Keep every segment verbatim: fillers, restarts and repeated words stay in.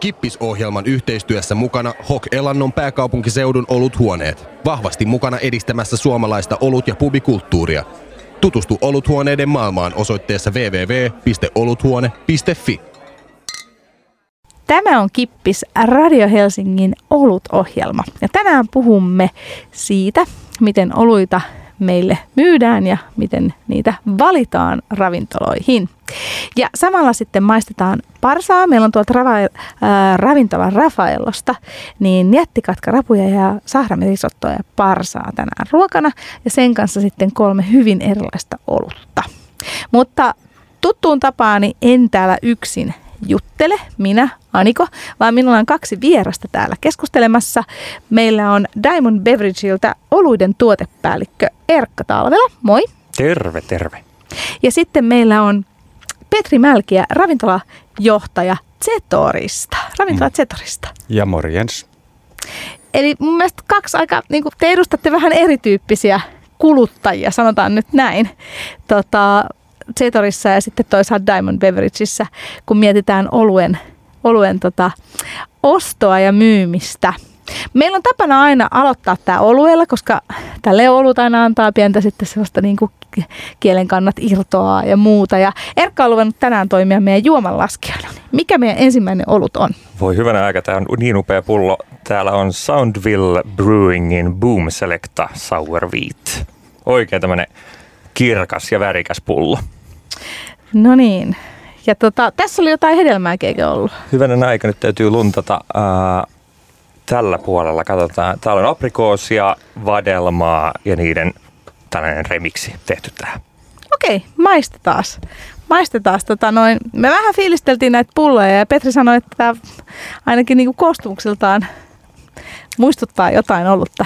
Kippis-ohjelman yhteistyössä mukana H O K Elannon pääkaupunkiseudun oluthuoneet. Vahvasti mukana edistämässä suomalaista olut- ja pubikulttuuria. Tutustu oluthuoneiden maailmaan osoitteessa double-u double-u double-u piste oluthuone piste fi. Tämä on Kippis Radio Helsingin olutohjelma. Ja tänään puhumme siitä, miten oluita meille myydään ja miten niitä valitaan ravintoloihin. Ja samalla sitten maistetaan parsaa. Meillä on tuolta Rava- ää, Ravintola Rafaelosta niin jättikatkarapuja ja sahramerisottoa ja parsaa tänään ruokana. Ja sen kanssa sitten kolme hyvin erilaista olutta. Mutta tuttuun tapaani en täällä yksin juttele, minä, Aniko, vaan minulla on kaksi vierasta täällä keskustelemassa. Meillä on Diamond Beveragesilta oluiden tuotepäällikkö Erkka Talvela, moi. Terve, terve. Ja sitten meillä on Petri Mälki, ravintolajohtaja Zetorista, ravintola Zetorista. Ja morjens. Eli mun mielestä kaksi aika, niin kuin te edustatte vähän erityyppisiä kuluttajia, sanotaan nyt näin. Tota... Zetorissa ja sitten toisaalta Diamond Beveragesissä, kun mietitään oluen, oluen tota, ostoa ja myymistä. Meillä on tapana aina aloittaa tämä oluella, koska tälle olut aina antaa pientä sitten sellaista niin kuin kielen kannat irtoaa ja muuta. Ja Erkka on luvannut tänään toimia meidän juomanlaskijana. Mikä meidän ensimmäinen olut on? Voi hyvänä aika, tämä on niin upea pullo. Täällä on Soundville Brewingin Boom Selecta Sour Wheat. Oikein tämmöinen kirkas ja värikäs pullo. No niin. Ja tota, tässä oli jotain hedelmääkin, eikö ollut? Hyvänen aika, nyt täytyy luntata. Ää, tällä puolella katsotaan. Täällä on aprikoosia, vadelmaa ja niiden tällainen remiksi tehty tähän. Okei, maistetaas. Maistetaas tota noin. Me vähän fiilisteltiin näitä pulloja ja Petri sanoi, että tämä ainakin niinku koostumukseltaan muistuttaa jotain olutta.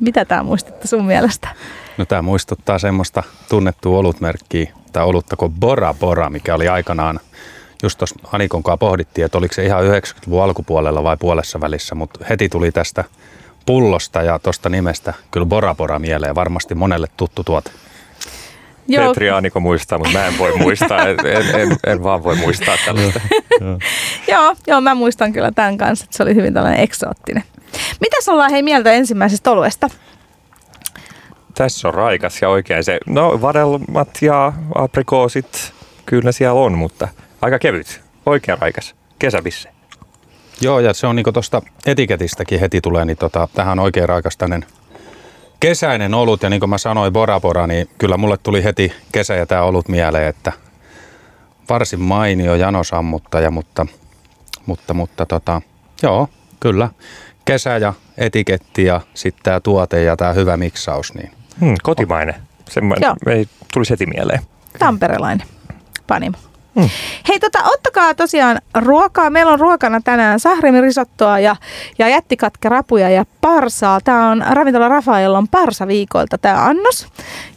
Mitä tämä muistuttaa sun mielestä? No, tämä muistuttaa semmoista tunnettua olutmerkkiä tai olutta kuin Bora Bora, mikä oli aikanaan, just tuossa Anikon kanssa pohdittiin, että oliko se ihan yhdeksänkymmentäluvun alkupuolella vai puolessa välissä, mutta heti tuli tästä pullosta ja tuosta nimestä kyllä Bora Bora mieleen, varmasti monelle tuttu tuote. Joo. Petri ja Aniko muistaa, mutta mä en voi muistaa, en, en, en, en vaan voi muistaa tällaista. Joo, joo, mä muistan kyllä tämän kanssa, että se oli hyvin tällainen eksoottinen. Mitäs ollaan hei mieltä ensimmäisestä oluesta? Tässä on raikas ja oikein se, no vadelmat ja aprikoosit, kyllä siellä on, mutta aika kevyt, oikein raikas, kesäbisse. Joo, ja se on niinku tuosta etiketistäkin heti tulee, niin tota, tähän on oikein raikas tämmöinen kesäinen olut, ja niin kuin mä sanoin Bora Bora, niin kyllä mulle tuli heti kesä ja tää olut mieleen, että varsin mainio janosammuttaja, mutta, mutta, mutta tota, joo, kyllä, kesä ja etiketti ja sitten tää tuote ja tää hyvä miksaus, niin Hmm, kotimainen. Semmoinen ei tulisi heti mieleen. Tamperelainen panimo. Hmm. Hei, tota, ottakaa tosiaan ruokaa. Meillä on ruokana tänään sahrimerisottoa ja, ja jättikatkarapuja ja parsaa. Tämä on ravintola Rafael on parsaviikoilta tämä annos.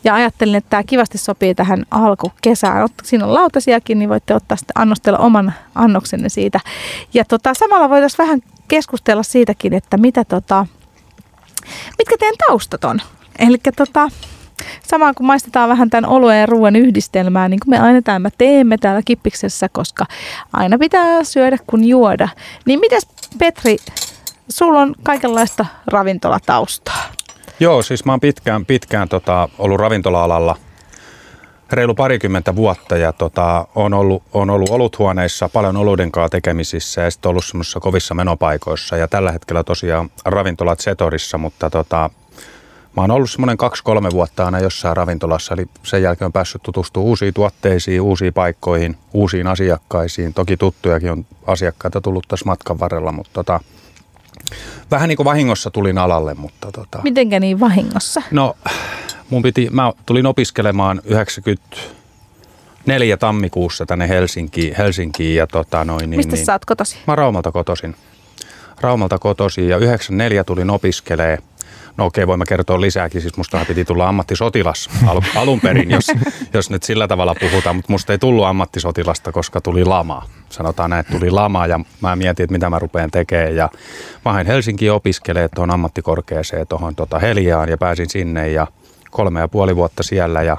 Ja ajattelin, että tämä kivasti sopii tähän alkukesään. Siinä on lautasiakin, niin voitte ottaa sitten annostella oman annoksenne siitä. Ja tota, samalla voitaisiin vähän keskustella siitäkin, että mitä, tota, mitkä teidän taustat on. Eli tota, samaan kun maistetaan vähän tämän oluen ja ruoan yhdistelmää, niin kuin me aina tämä teemme täällä Kippiksessä, koska aina pitää syödä kun juoda. Niin mitäs Petri, sulla on kaikenlaista ravintolataustaa? Joo, siis mä oon pitkään, pitkään tota, ollut ravintola-alalla reilu parikymmentä vuotta ja tota, oon, ollut, oon ollut oluthuoneissa, paljon oludenkaa tekemisissä ja sitten ollut semmoisissa kovissa menopaikoissa ja tällä hetkellä tosiaan ravintola Zetorissa, mutta tota, mä oon ollut semmoinen kaksi kolme vuotta aina jossain ravintolassa, eli sen jälkeen on päässyt tutustumaan uusiin tuotteisiin, uusiin paikkoihin, uusiin asiakkaisiin. Toki tuttujakin on asiakkaita tullut tässä matkan varrella, mutta tota, vähän niin kuin vahingossa tulin alalle. Mutta tota, mitenkä niin vahingossa? No, mun piti, mä tulin opiskelemaan yhdeksänkymmentäneljä tammikuussa tänne Helsinkiin. Helsinkiin ja tota noin, niin, mistä sä oot kotoisin? Mä oon Raumalta kotoisin. Raumalta kotoisin ja yhdeksänkymmentäneljä tulin opiskelemaan. No okei, voin mä kertoa lisääkin. Siis mustahan piti tulla ammattisotilas al- alun perin, jos, jos nyt sillä tavalla puhutaan. Mutta musta ei tullut ammattisotilasta, koska tuli lama. Sanotaan näin, että tuli lama ja mä mietin, että mitä mä rupean tekemään. Ja mä hain Helsinkiin opiskelemaan tuohon ammattikorkeeseen, tuohon tota Heliaan ja pääsin sinne ja kolme ja puoli vuotta siellä. Ja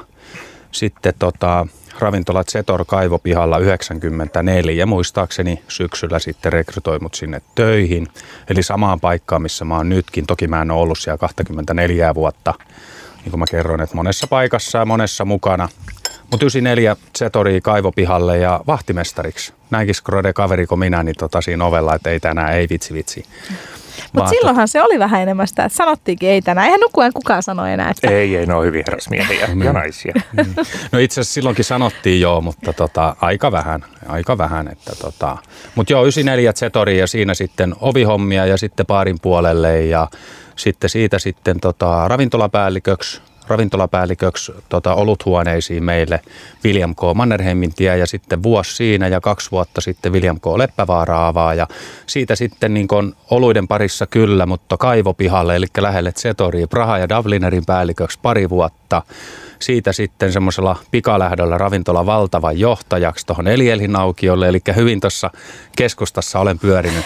sitten tota, ravintola Zetor kaivopihalla yhdeksänkymmentäneljä ja muistaakseni syksyllä sitten rekrytoin mut sinne töihin. Eli samaan paikkaan, missä mä oon nytkin. Toki mä en ole ollut siellä kaksikymmentäneljä vuotta, niin kuin mä kerroin, että monessa paikassa ja monessa mukana. Mut yhdeksänkymmentäneljä Zetoria kaivopihalle ja vahtimestariksi. Näinkin skrode kaveriko minä, niin tota siinä ovella, että ei tänään, ei vitsi vitsi. Mutta silloinhan se oli vähän enemmän sitä, että sanottiinkin ei tänään. Eihän nykyään kukaan sano enää. Että... Ei, ei, ne on hyvin herrasmiehiä ja naisia. No itse asiassa silloinkin sanottiin joo, mutta tota, aika vähän. Aika vähän että tota. Mutta joo, yhdeksänkymmentäneljä Zetori ja siinä sitten ovihommia ja sitten baarin puolelle ja sitten siitä sitten tota, ravintolapäälliköksi. ravintolapäälliköksi tota, oluthuoneisiin meille William K. Mannerheimintie ja sitten vuosi siinä ja kaksi vuotta sitten William K. Leppävaara avaa ja siitä sitten niin kuin oluiden parissa kyllä, mutta kaivopihalle eli lähelle Zetoria, Praha ja Dublinerin päälliköksi pari vuotta. Siitä sitten semmoisella pikalähdöllä ravintola valtavan johtajaksi tuohon Elielin aukiolle, eli hyvin tuossa keskustassa olen pyörinyt.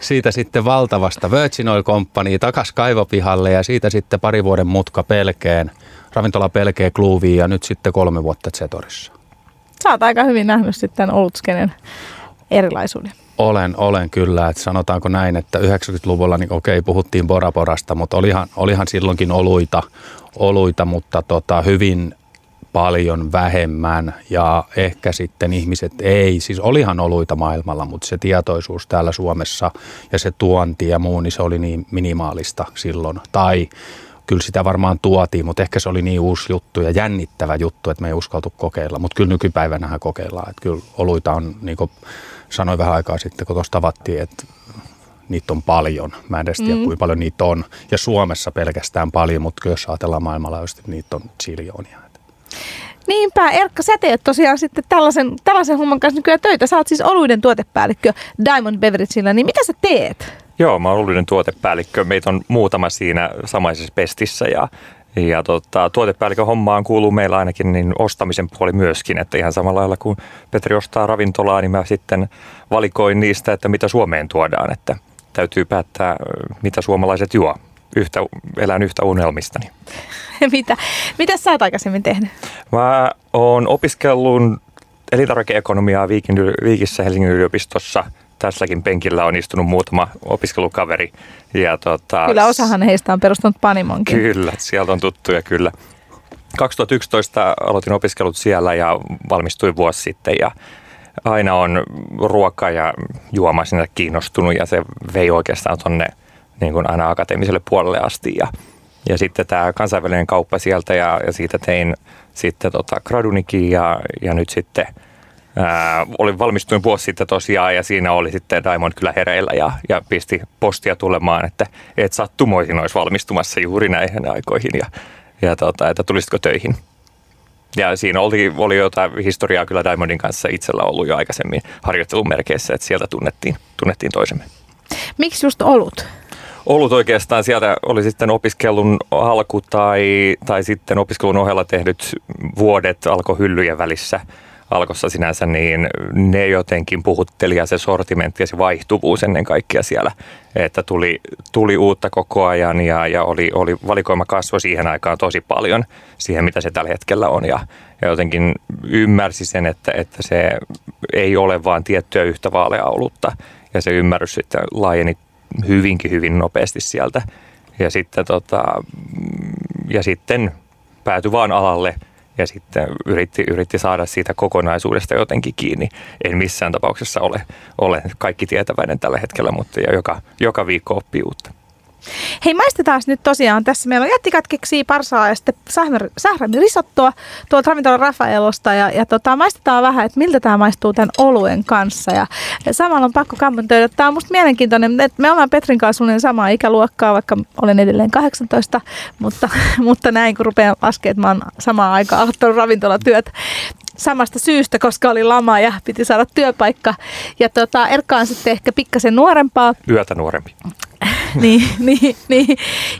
Siitä sitten valtavasta Virgin Oil Company takas kaivopihalle ja siitä sitten pari vuoden mutka pelkeen, ravintola pelkeä kluuviin ja nyt sitten kolme vuotta Zetorissa. Sä oot aika hyvin nähnyt sitten olutskenen erilaisuuden. Olen, olen kyllä. Et sanotaanko näin, että yhdeksänkymmentäluvulla niin okei, puhuttiin Bora Borasta, mutta olihan, olihan silloinkin oluita, oluita mutta tota, hyvin paljon vähemmän ja ehkä sitten ihmiset ei, siis olihan oluita maailmalla, mutta se tietoisuus täällä Suomessa ja se tuonti ja muu, niin se oli niin minimaalista silloin. Tai kyllä sitä varmaan tuotiin, mutta ehkä se oli niin uusi juttu ja jännittävä juttu, että me ei uskaltu kokeilla, mutta kyllä nykypäivänähän kokeillaan, että kyllä oluita on, niin kuin sanoin vähän aikaa sitten, kun tuossa tavattiin, että niitä on paljon. Mä en edes tiedä, mm. kuinka paljon niitä on. Ja Suomessa pelkästään paljon, mutta jos ajatellaan maailmanlaajuisesti, niitä on siljoonia. Niinpä, Erkka, sä teet tosiaan sitten tällaisen, tällaisen homman kanssa nykyään töitä. Sä oot siis oluiden tuotepäällikkö Diamond Beveragesilla, niin mitä sä teet? Joo, mä oon oluiden tuotepäällikkö. Meitä on muutama siinä samaisessa pestissä ja, ja tota, tuotepäällikön hommaan kuuluu meillä ainakin niin ostamisen puoli myöskin. Että ihan samalla lailla kuin Petri ostaa ravintolaa, niin mä sitten valikoin niistä, että mitä Suomeen tuodaan. Että täytyy päättää, mitä suomalaiset juo. Yhtä, elän yhtä unelmistani. Mitä? Mitä sä oot aikaisemmin tehnyt? Mä oon opiskellut elintarvikeekonomiaa Viikin, Viikissä Helsingin yliopistossa. Tässäkin penkillä on istunut muutama opiskelukaveri. Ja tota, kyllä osahan heistä on perustanut panimonkin. Kyllä, sieltä on tuttuja kyllä. kaksituhattayksitoista aloitin opiskelut siellä ja valmistuin vuosi sitten ja aina on ruoka ja juoma sinne kiinnostunut ja se vei oikeastaan tonne niin kuin aina akateemiselle puolelle asti ja, ja sitten tämä kansainvälinen kauppa sieltä ja, ja siitä tein sitten tota gradunikin ja, ja nyt sitten ää, olin valmistuin vuosi sitten tosiaan ja siinä oli sitten Diamond kyllä hereillä ja, ja pisti postia tulemaan, että et sattumoisin olisi valmistumassa juuri näihin aikoihin ja, ja tota, että tulisitko töihin. Ja siinä oli, oli jotain historiaa kyllä Diamondin kanssa itsellä ollut jo aikaisemmin harjoittelun merkeissä, että sieltä tunnettiin, tunnettiin toisemme. Miksi just olut? Ollut oikeastaan sieltä oli sitten opiskelun alku tai, tai sitten opiskelun ohella tehdyt vuodet alkohyllyjen välissä alkossa sinänsä, niin ne jotenkin puhutteli ja se sortimentti ja se vaihtuvuus ennen kaikkea siellä, että tuli, tuli uutta koko ajan ja, ja oli, oli valikoima kasvoi siihen aikaan tosi paljon siihen, mitä se tällä hetkellä on ja, ja jotenkin ymmärsi sen, että, että se ei ole vaan tiettyä yhtä vaaleaa olutta ja se ymmärrys sitten laajeni hyvinkin hyvin nopeasti sieltä ja sitten, tota, ja sitten päätyi vaan alalle ja sitten yritti, yritti saada siitä kokonaisuudesta jotenkin kiinni. En missään tapauksessa ole, ole kaikki tietäväinen tällä hetkellä, mutta joka, joka viikko oppii uutta. Hei, maistetaas nyt tosiaan tässä. Meillä on jättikatkeksiä, parsaa ja sitten sährämirisottoa tuolta ravintola Rafaelosta. Ja, ja tota, maistetaan vähän, että miltä tämä maistuu tämän oluen kanssa. Ja, ja samalla on pakko kampantoida. Tämä on musta mielenkiintoinen. Me ollaan Petrin kanssa suunnilleen samaa ikäluokkaa, vaikka olen edelleen kahdeksantoista. Mutta, mutta näin, kun rupean laskemaan, että mä oon samaan aikaan aloittanut ravintolatyöt. Samasta syystä, koska oli lama ja piti saada työpaikka. Ja tota, Erkka on sitten ehkä pikkasen nuorempaa. Yötä nuorempi. niin, niin, niin.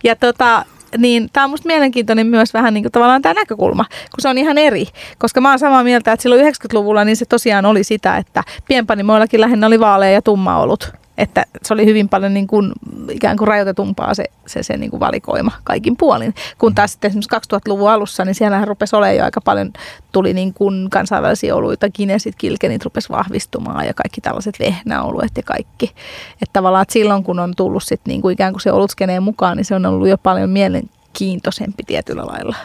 Ja tota, niin tämä on musta mielenkiintoinen myös vähän niin kuin tavallaan tämä näkökulma, kun se on ihan eri. Koska mä oon samaa mieltä, että silloin yhdeksänkymmentäluvulla niin se tosiaan oli sitä, että pienpanimoillakin lähinnä oli vaaleja ja tumma olut. Että se oli hyvin paljon niin kuin, ikään kuin rajoitetumpaa se, se, se niin kuin valikoima kaikin puolin. Kun taas sitten esimerkiksi kaksituhattaluvun alussa, niin siellähän rupesi olemaan jo aika paljon, tuli niin kuin kansainvälisiä oluita, Guinnessit, Kilkenit rupesi vahvistumaan ja kaikki tällaiset vehnäoluet ja kaikki. Että tavallaan että silloin, kun on tullut sitten niin kuin ikään kuin se olutskeneen mukaan, niin se on ollut jo paljon mielenkiintoisempi tietyllä lailla.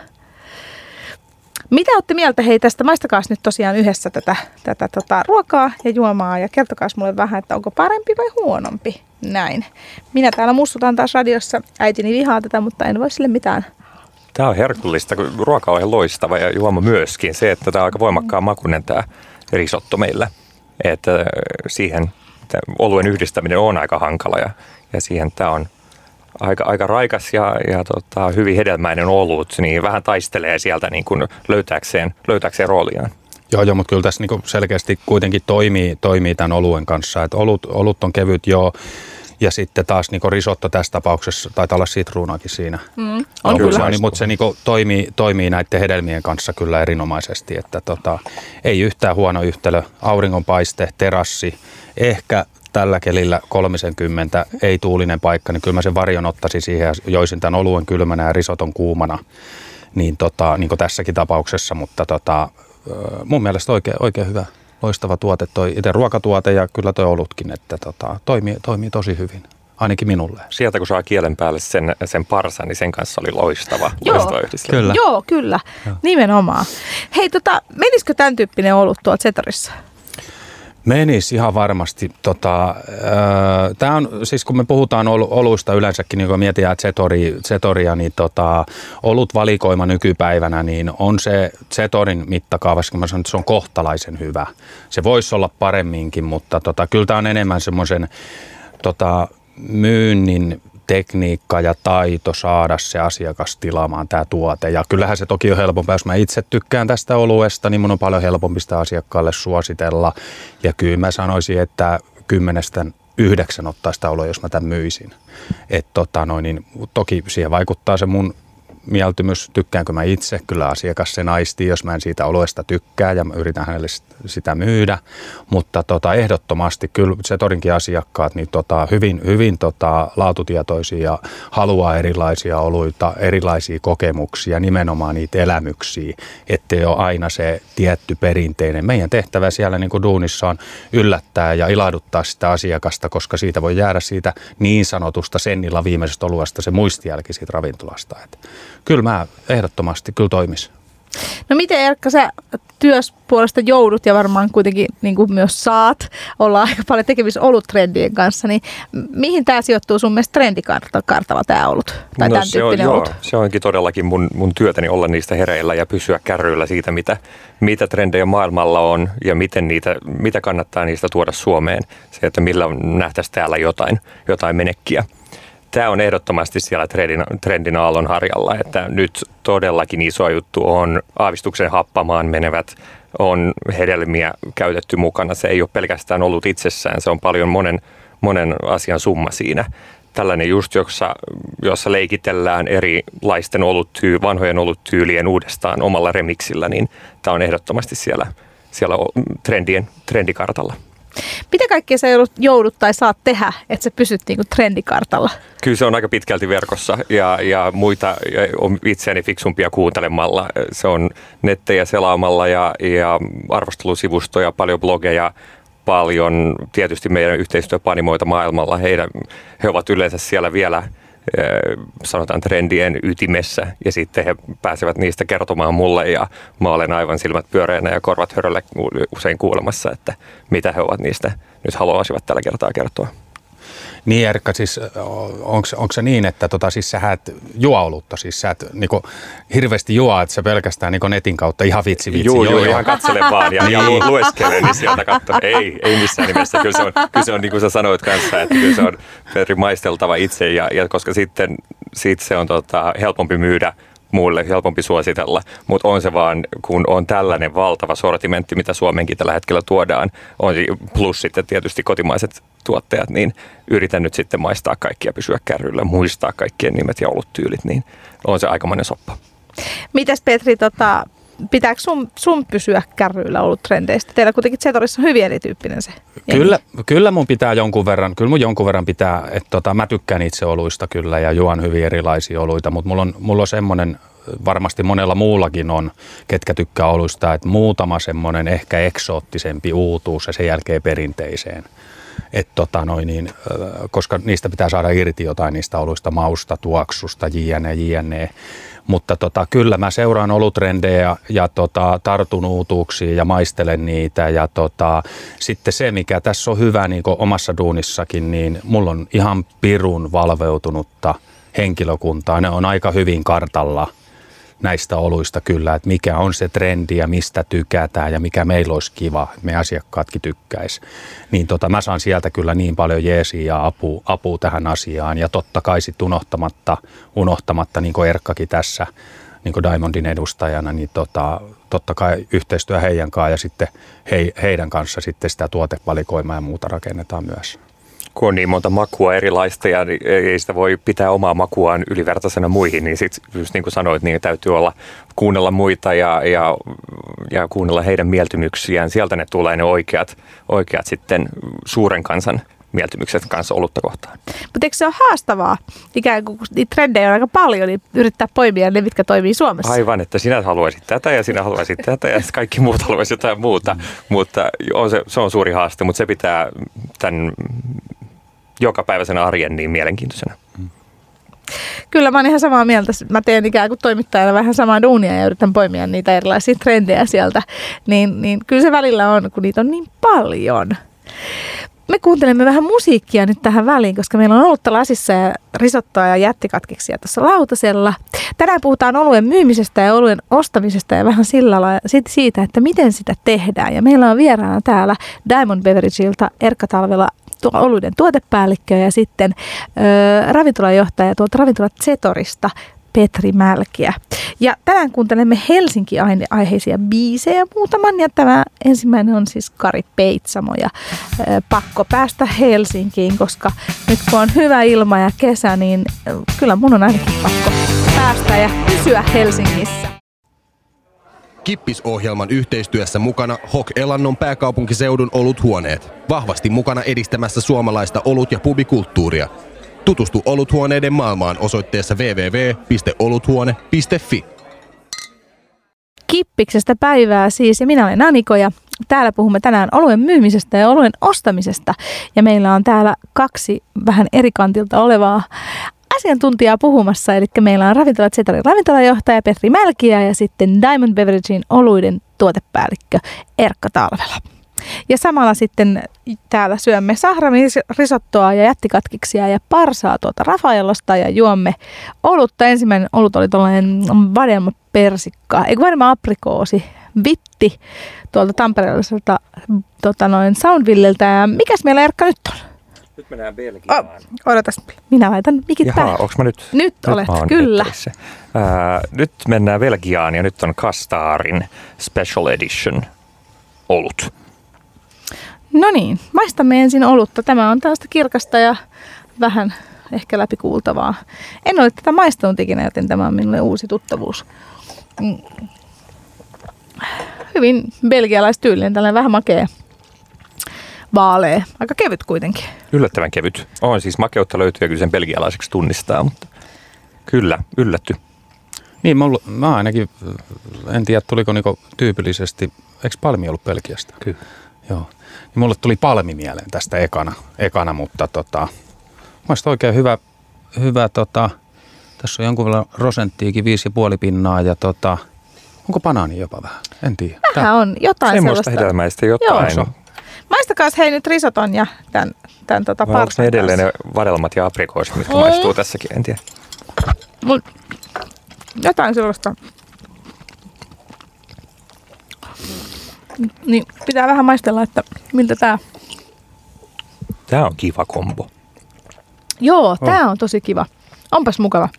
Mitä olette mieltä? Hei tästä, maistakaas nyt tosiaan yhdessä tätä, tätä, tätä ruokaa ja juomaa ja kertokaas mulle vähän, että onko parempi vai huonompi. Näin. Minä täällä mussutan taas radiossa. Äitini vihaa tätä, mutta en voi sille mitään. Tämä on herkullista, kun ruoka on loistava ja juoma myöskin. Se, että tämä on aika voimakkaan makuinen tämä risotto meillä. Että siihen oluen yhdistäminen on aika hankala ja, ja siihen tämä on Aika, aika raikas ja, ja tota, hyvin hedelmäinen olut, niin vähän taistelee sieltä niin kuin löytääkseen, löytääkseen rooliaan. Joo, joo, mutta kyllä tässä niin kuin selkeästi kuitenkin toimii, toimii tämän oluen kanssa. Et olut, olut on kevyt, joo. Ja sitten taas niin kuin risotto tässä tapauksessa, taitaa olla sitruunaakin siinä. Mm, on kyllä. Niin, mutta se niin kuin toimii, toimii näiden hedelmien kanssa kyllä erinomaisesti. Että tota, ei yhtään huono yhtälö. Auringonpaiste, terassi, ehkä tällä kelillä kolmekymmentä, ei tuulinen paikka, niin kyllä mä sen varjon ottaisin siihen ja joisin tämän oluen kylmänä ja risoton kuumana, niin, tota, niin kuin tässäkin tapauksessa. Mutta tota, mun mielestä oikein, oikein hyvä, loistava tuote, toi itse ruokatuote ja kyllä toi olutkin, että tota, toimii, toimii tosi hyvin. Ainakin minulle. Sieltä kun saa kielen päälle sen, sen parsan, niin sen kanssa oli loistava, loistava yhdistelmä. Kyllä. Joo, kyllä. Joo. Nimenomaan. Hei, tota, menisikö tämän tyyppinen olut tuolla Zetorissa? Menisi ihan varmasti. Tota, tää on, siis kun me puhutaan ol, oluista yleensäkin, niin kun mietitään Zetori, Zetoria, niin tota, olutvalikoima nykypäivänä niin on se Zetorin mittakaavassa, kun mä sanon, että se on kohtalaisen hyvä. Se voisi olla paremminkin, mutta tota, kyllä tämä on enemmän semmoisen tota, myynnin tekniikka ja taito saada se asiakas tilaamaan tämä tuote. Ja kyllähän se toki on helpompaa. Jos mä itse tykkään tästä oluesta, niin mun on paljon helpompi sitä asiakkaalle suositella. Ja kyllä mä sanoisin, että kymmenestä yhdeksän ottaa sitä olua, jos mä tämän myisin. Että tota noin, niin toki siihen vaikuttaa se mun mieltymys, tykkäänkö mä itse. Kyllä asiakas sen aistii, jos mä en siitä oluesta tykkää ja mä yritän hänelle sitä myydä. Mutta tota, ehdottomasti kyllä Zetorinkin asiakkaat niin tota, hyvin, hyvin tota, laatutietoisia ja haluaa erilaisia oluita, erilaisia kokemuksia, nimenomaan niitä elämyksiä. Ettei ole aina se tietty perinteinen. Meidän tehtävä siellä niin kuin duunissa on yllättää ja ilahduttaa sitä asiakasta, koska siitä voi jäädä siitä niin sanotusta sennillä viimeisestä oluesta se muistijälki siitä ravintolasta. Kyllä mä ehdottomasti, kyllä toimis. No miten Erkka, sä työs puolesta joudut ja varmaan kuitenkin niin kuin myös saat olla aika paljon tekemisissä oluttrendien kanssa, niin mihin tämä sijoittuu sun mielestä trendikartalla tämä ollut? Tai no tämän se, on, ollut? Joo, se onkin todellakin mun, mun työtäni olla niistä hereillä ja pysyä kärryillä siitä, mitä, mitä trendejä maailmalla on ja miten niitä, mitä kannattaa niistä tuoda Suomeen. Se, että millä nähtäisiin täällä jotain, jotain menekkiä. Tämä on ehdottomasti siellä trendin, trendin aallon harjalla, että nyt todellakin iso juttu on aavistuksen happamaan menevät, on hedelmiä käytetty mukana. Se ei ole pelkästään ollut itsessään, se on paljon monen, monen asian summa siinä. Tällainen just, jossa, jossa leikitellään erilaisten oluttyy, vanhojen oluttyylien uudestaan omalla remiksillä, niin tämä on ehdottomasti siellä, siellä trendien, trendikartalla. Mitä kaikkea sä joudut tai saat tehdä, että sä pysyt niinku trendikartalla? Kyllä se on aika pitkälti verkossa ja, ja muita on itseäni fiksumpia kuuntelemalla. Se on nettejä selaamalla ja, ja arvostelusivustoja, paljon blogeja, paljon tietysti meidän yhteistyöpanimoita maailmalla. Heidän, he ovat yleensä siellä vielä sanotaan trendien ytimessä ja sitten he pääsevät niistä kertomaan mulle ja mä olen aivan silmät pyöreänä ja korvat höröllä usein kuulemassa, että mitä he ovat niistä nyt haluaisivat tällä kertaa kertoa. Niin Erkka, siis onko se niin, että tota, siis sä et juo olutta, siis sä et niinku, hirveästi juo, että sä pelkästään niinku netin kautta ihan vitsi vitsi. Joo, joo, ihan katselen vaan ja, ja lueskelen niin sieltä katsoen. Ei, ei missään nimessä. Kyllä se on, kyllä se on niin kuin sä sanoit kanssa, että kyllä se on Petri maisteltava itse ja, ja koska sitten sit se on tota, helpompi myydä muulle, helpompi suositella, mutta on se vaan, kun on tällainen valtava sortimentti, mitä Suomenkin tällä hetkellä tuodaan, on plus sitten tietysti kotimaiset tuottajat, niin yritän nyt sitten maistaa kaikkia, pysyä kärryillä, muistaa kaikkien nimet ja olutyylit, niin on se aikamoinen soppa. Mitäs Petri, tota, pitääkö sun, sun pysyä kärryillä ollut trendeistä? Teillä kuitenkin Zetorissa on hyvin erityyppinen se. Kyllä, kyllä mun pitää jonkun verran, kyllä mun jonkun verran pitää, että tota, mä tykkään itse oluista kyllä ja juon hyvin erilaisia oluita, mutta mulla on, mulla on semmoinen, varmasti monella muullakin on, ketkä tykkää oluista, että muutama semmoinen ehkä eksoottisempi uutuus ja sen jälkeen perinteiseen. Et tota noin niin, koska niistä pitää saada irti jotain niistä oluista, mausta, tuoksusta, jne, jne. Mutta tota, kyllä mä seuraan olutrendejä ja, ja tota, tartun uutuuksiin ja maistelen niitä. Ja tota, sitten se, mikä tässä on hyvä niin kuin omassa duunissakin, niin mulla on ihan pirun valveutunutta henkilökuntaa. Ne on aika hyvin kartalla näistä oluista kyllä, että mikä on se trendi ja mistä tykätään ja mikä meillä olisi kiva, että me asiakkaatkin tykkäisi. Niin tota, mä saan sieltä kyllä niin paljon jeesiä ja apua, apua tähän asiaan ja totta kai sitten unohtamatta, unohtamatta niin kuin Erkkakin tässä niin kuin Diamondin edustajana, niin tota, totta kai yhteistyö heidän kanssaan ja sitten he, heidän kanssa sitten sitä tuotevalikoimaa ja muuta rakennetaan myös. Kun on niin monta makua erilaista ja ei sitä voi pitää omaa makuaan ylivertaisena muihin, niin sitten just niin kuin sanoit, niin täytyy olla kuunnella muita ja, ja, ja kuunnella heidän mieltymyksiään. Sieltä ne tulee ne oikeat, oikeat sitten suuren kansan mieltymykset kanssa olutta kohtaan. Mutta eikö se ole haastavaa? Ikään kuin niitä trendejä on aika paljon, niin yrittää poimia ne, mitkä toimii Suomessa. Aivan, että sinä haluaisit tätä ja sinä haluaisit tätä ja kaikki muut haluaisivat jotain muuta. Mm. Mutta on se, se on suuri haaste, mutta se pitää tämän jokapäiväisen arjen niin mielenkiintoisena. Kyllä mä oon ihan samaa mieltä. Mä teen ikään kuin toimittajana vähän samaa duunia ja yritän poimia niitä erilaisia trendejä sieltä. Niin, niin kyllä se välillä on, kun niitä on niin paljon. Me kuuntelemme vähän musiikkia nyt tähän väliin, koska meillä on olutta lasissa ja risottoa ja jättikatkiksia tuossa lautasella. Tänään puhutaan oluen myymisestä ja oluen ostamisesta ja vähän sillä lailla siitä, että miten sitä tehdään. Ja meillä on vieraana täällä Diamond Beverageilta Erkka Talvela, oluiden tuotepäällikkö ja sitten ö, ravintolajohtaja tuolta Ravintola Zetorista Petri Mälkiä. Ja tänään kuuntelemme Helsinki-aiheisia biisejä muutaman ja tämä ensimmäinen on siis Kari Peitsamo ja ö, pakko päästä Helsinkiin, koska nyt kun on hyvä ilma ja kesä, niin ö, kyllä mun on ainakin pakko päästä ja pysyä Helsingissä. Kippis-ohjelman yhteistyössä mukana H O K Elannon pääkaupunkiseudun oluthuoneet. Vahvasti mukana edistämässä suomalaista olut- ja pubikulttuuria. Tutustu oluthuoneiden maailmaan osoitteessa double-u double-u double-u piste oluthuone piste fi. Kippiksestä päivää siis ja minä olen Aniko ja täällä puhumme tänään oluen myymisestä ja oluen ostamisesta. Ja meillä on täällä kaksi vähän eri kantilta olevaa asiantuntijaa puhumassa, eli meillä on Ravintola Zetorin ravintolajohtaja Petri Mälkiä ja sitten Diamond Beveragein oluiden tuotepäällikkö Erkka Talvela. Ja samalla sitten täällä syömme sahrarisottoa ja jättikatkiksia ja parsaa tuolta Rafaelosta ja juomme olutta. Ensimmäinen olut oli tuollainen vadelma persikkaa, eikö vadelma aprikoosi, vitti tuolta tampereelliselta tota noin Soundvilleltä. Ja mikäs meillä Erkka nyt on? Nyt mennään Belgiaan. Oh, odotas, minä laitan mikit päälle. Jaha, onks mä nyt? Nyt, nyt olet, kyllä. Ää, nyt mennään Belgiaan ja nyt on Kastaarin Special Edition olut. No niin, maistamme ensin olutta. Tämä on tällaista kirkasta ja vähän ehkä läpikuultavaa. En ole tätä maistanut ikinä, joten tämä on minulle uusi tuttavuus. Hyvin belgialaistyylinen, tällainen vähän makea. Vaalee. Aika kevyt kuitenkin. Yllättävän kevyt. On siis makeutta löytyy kyllä sen belgialaiseksi tunnistaa, mutta kyllä, yllätty. Niin, mulla, mä ainakin, en tiedä tuliko niinku tyypillisesti, eikö palmi ollut Belgiasta? Kyllä. Joo. Ja mulle tuli palmi mieleen tästä ekana, ekana mutta tota, mielestäni oikein hyvä, hyvä tota, tässä on jonkun verran prosenttiikin viisi ja puoli pinnaa ja tota, onko banaani jopa vähän? En tiedä. Vähän on jotain semmoista. Semmoista hedelmäistä jotain. Joo. Maistakaas hei nyt risoton ja tämän, tämän tota parsan. Onko ne edelleen ne vadelmat ja aprikoosit, mitkä mm. maistuu tässäkin? En tiedä. Mut jotain sellaista. Niin pitää vähän maistella, että miltä tää. Tää on kiva kombo. Joo, tää on, on tosi kiva. Onpas mukava.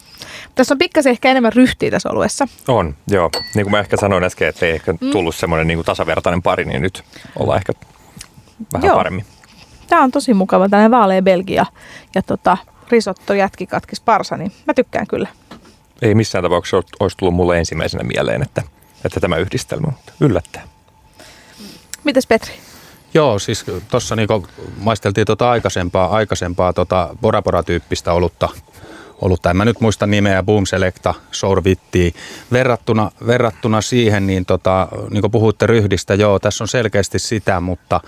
Tässä on pikkasen ehkä enemmän ryhtiä tässä oluessa. On, joo. Niin kuin mä ehkä sanoin äsken, että ei ehkä tullut mm. semmoinen niin kuin tasavertainen pari, niin nyt ollaan ehkä vähän joo paremmin. Tämä on tosi mukava, tällainen vaalea belgia ja tota, risotto, jätkikatkis, parsa, niin mä tykkään kyllä. Ei missään tapauksessa olisi tullut mulle ensimmäisenä mieleen, että että tämä yhdistelmä yllättää. Mites Petri? Joo, siis tuossa niinku maisteltiin tota aikaisempaa, aikaisempaa tota Bora Bora-tyyppistä olutta, olutta. En mä nyt muista nimeä, Boom Selecta Sour Wheatia. Verrattuna, verrattuna siihen, niin, tota, niin kuin puhuitte ryhdistä, joo, tässä on selkeästi sitä, mutta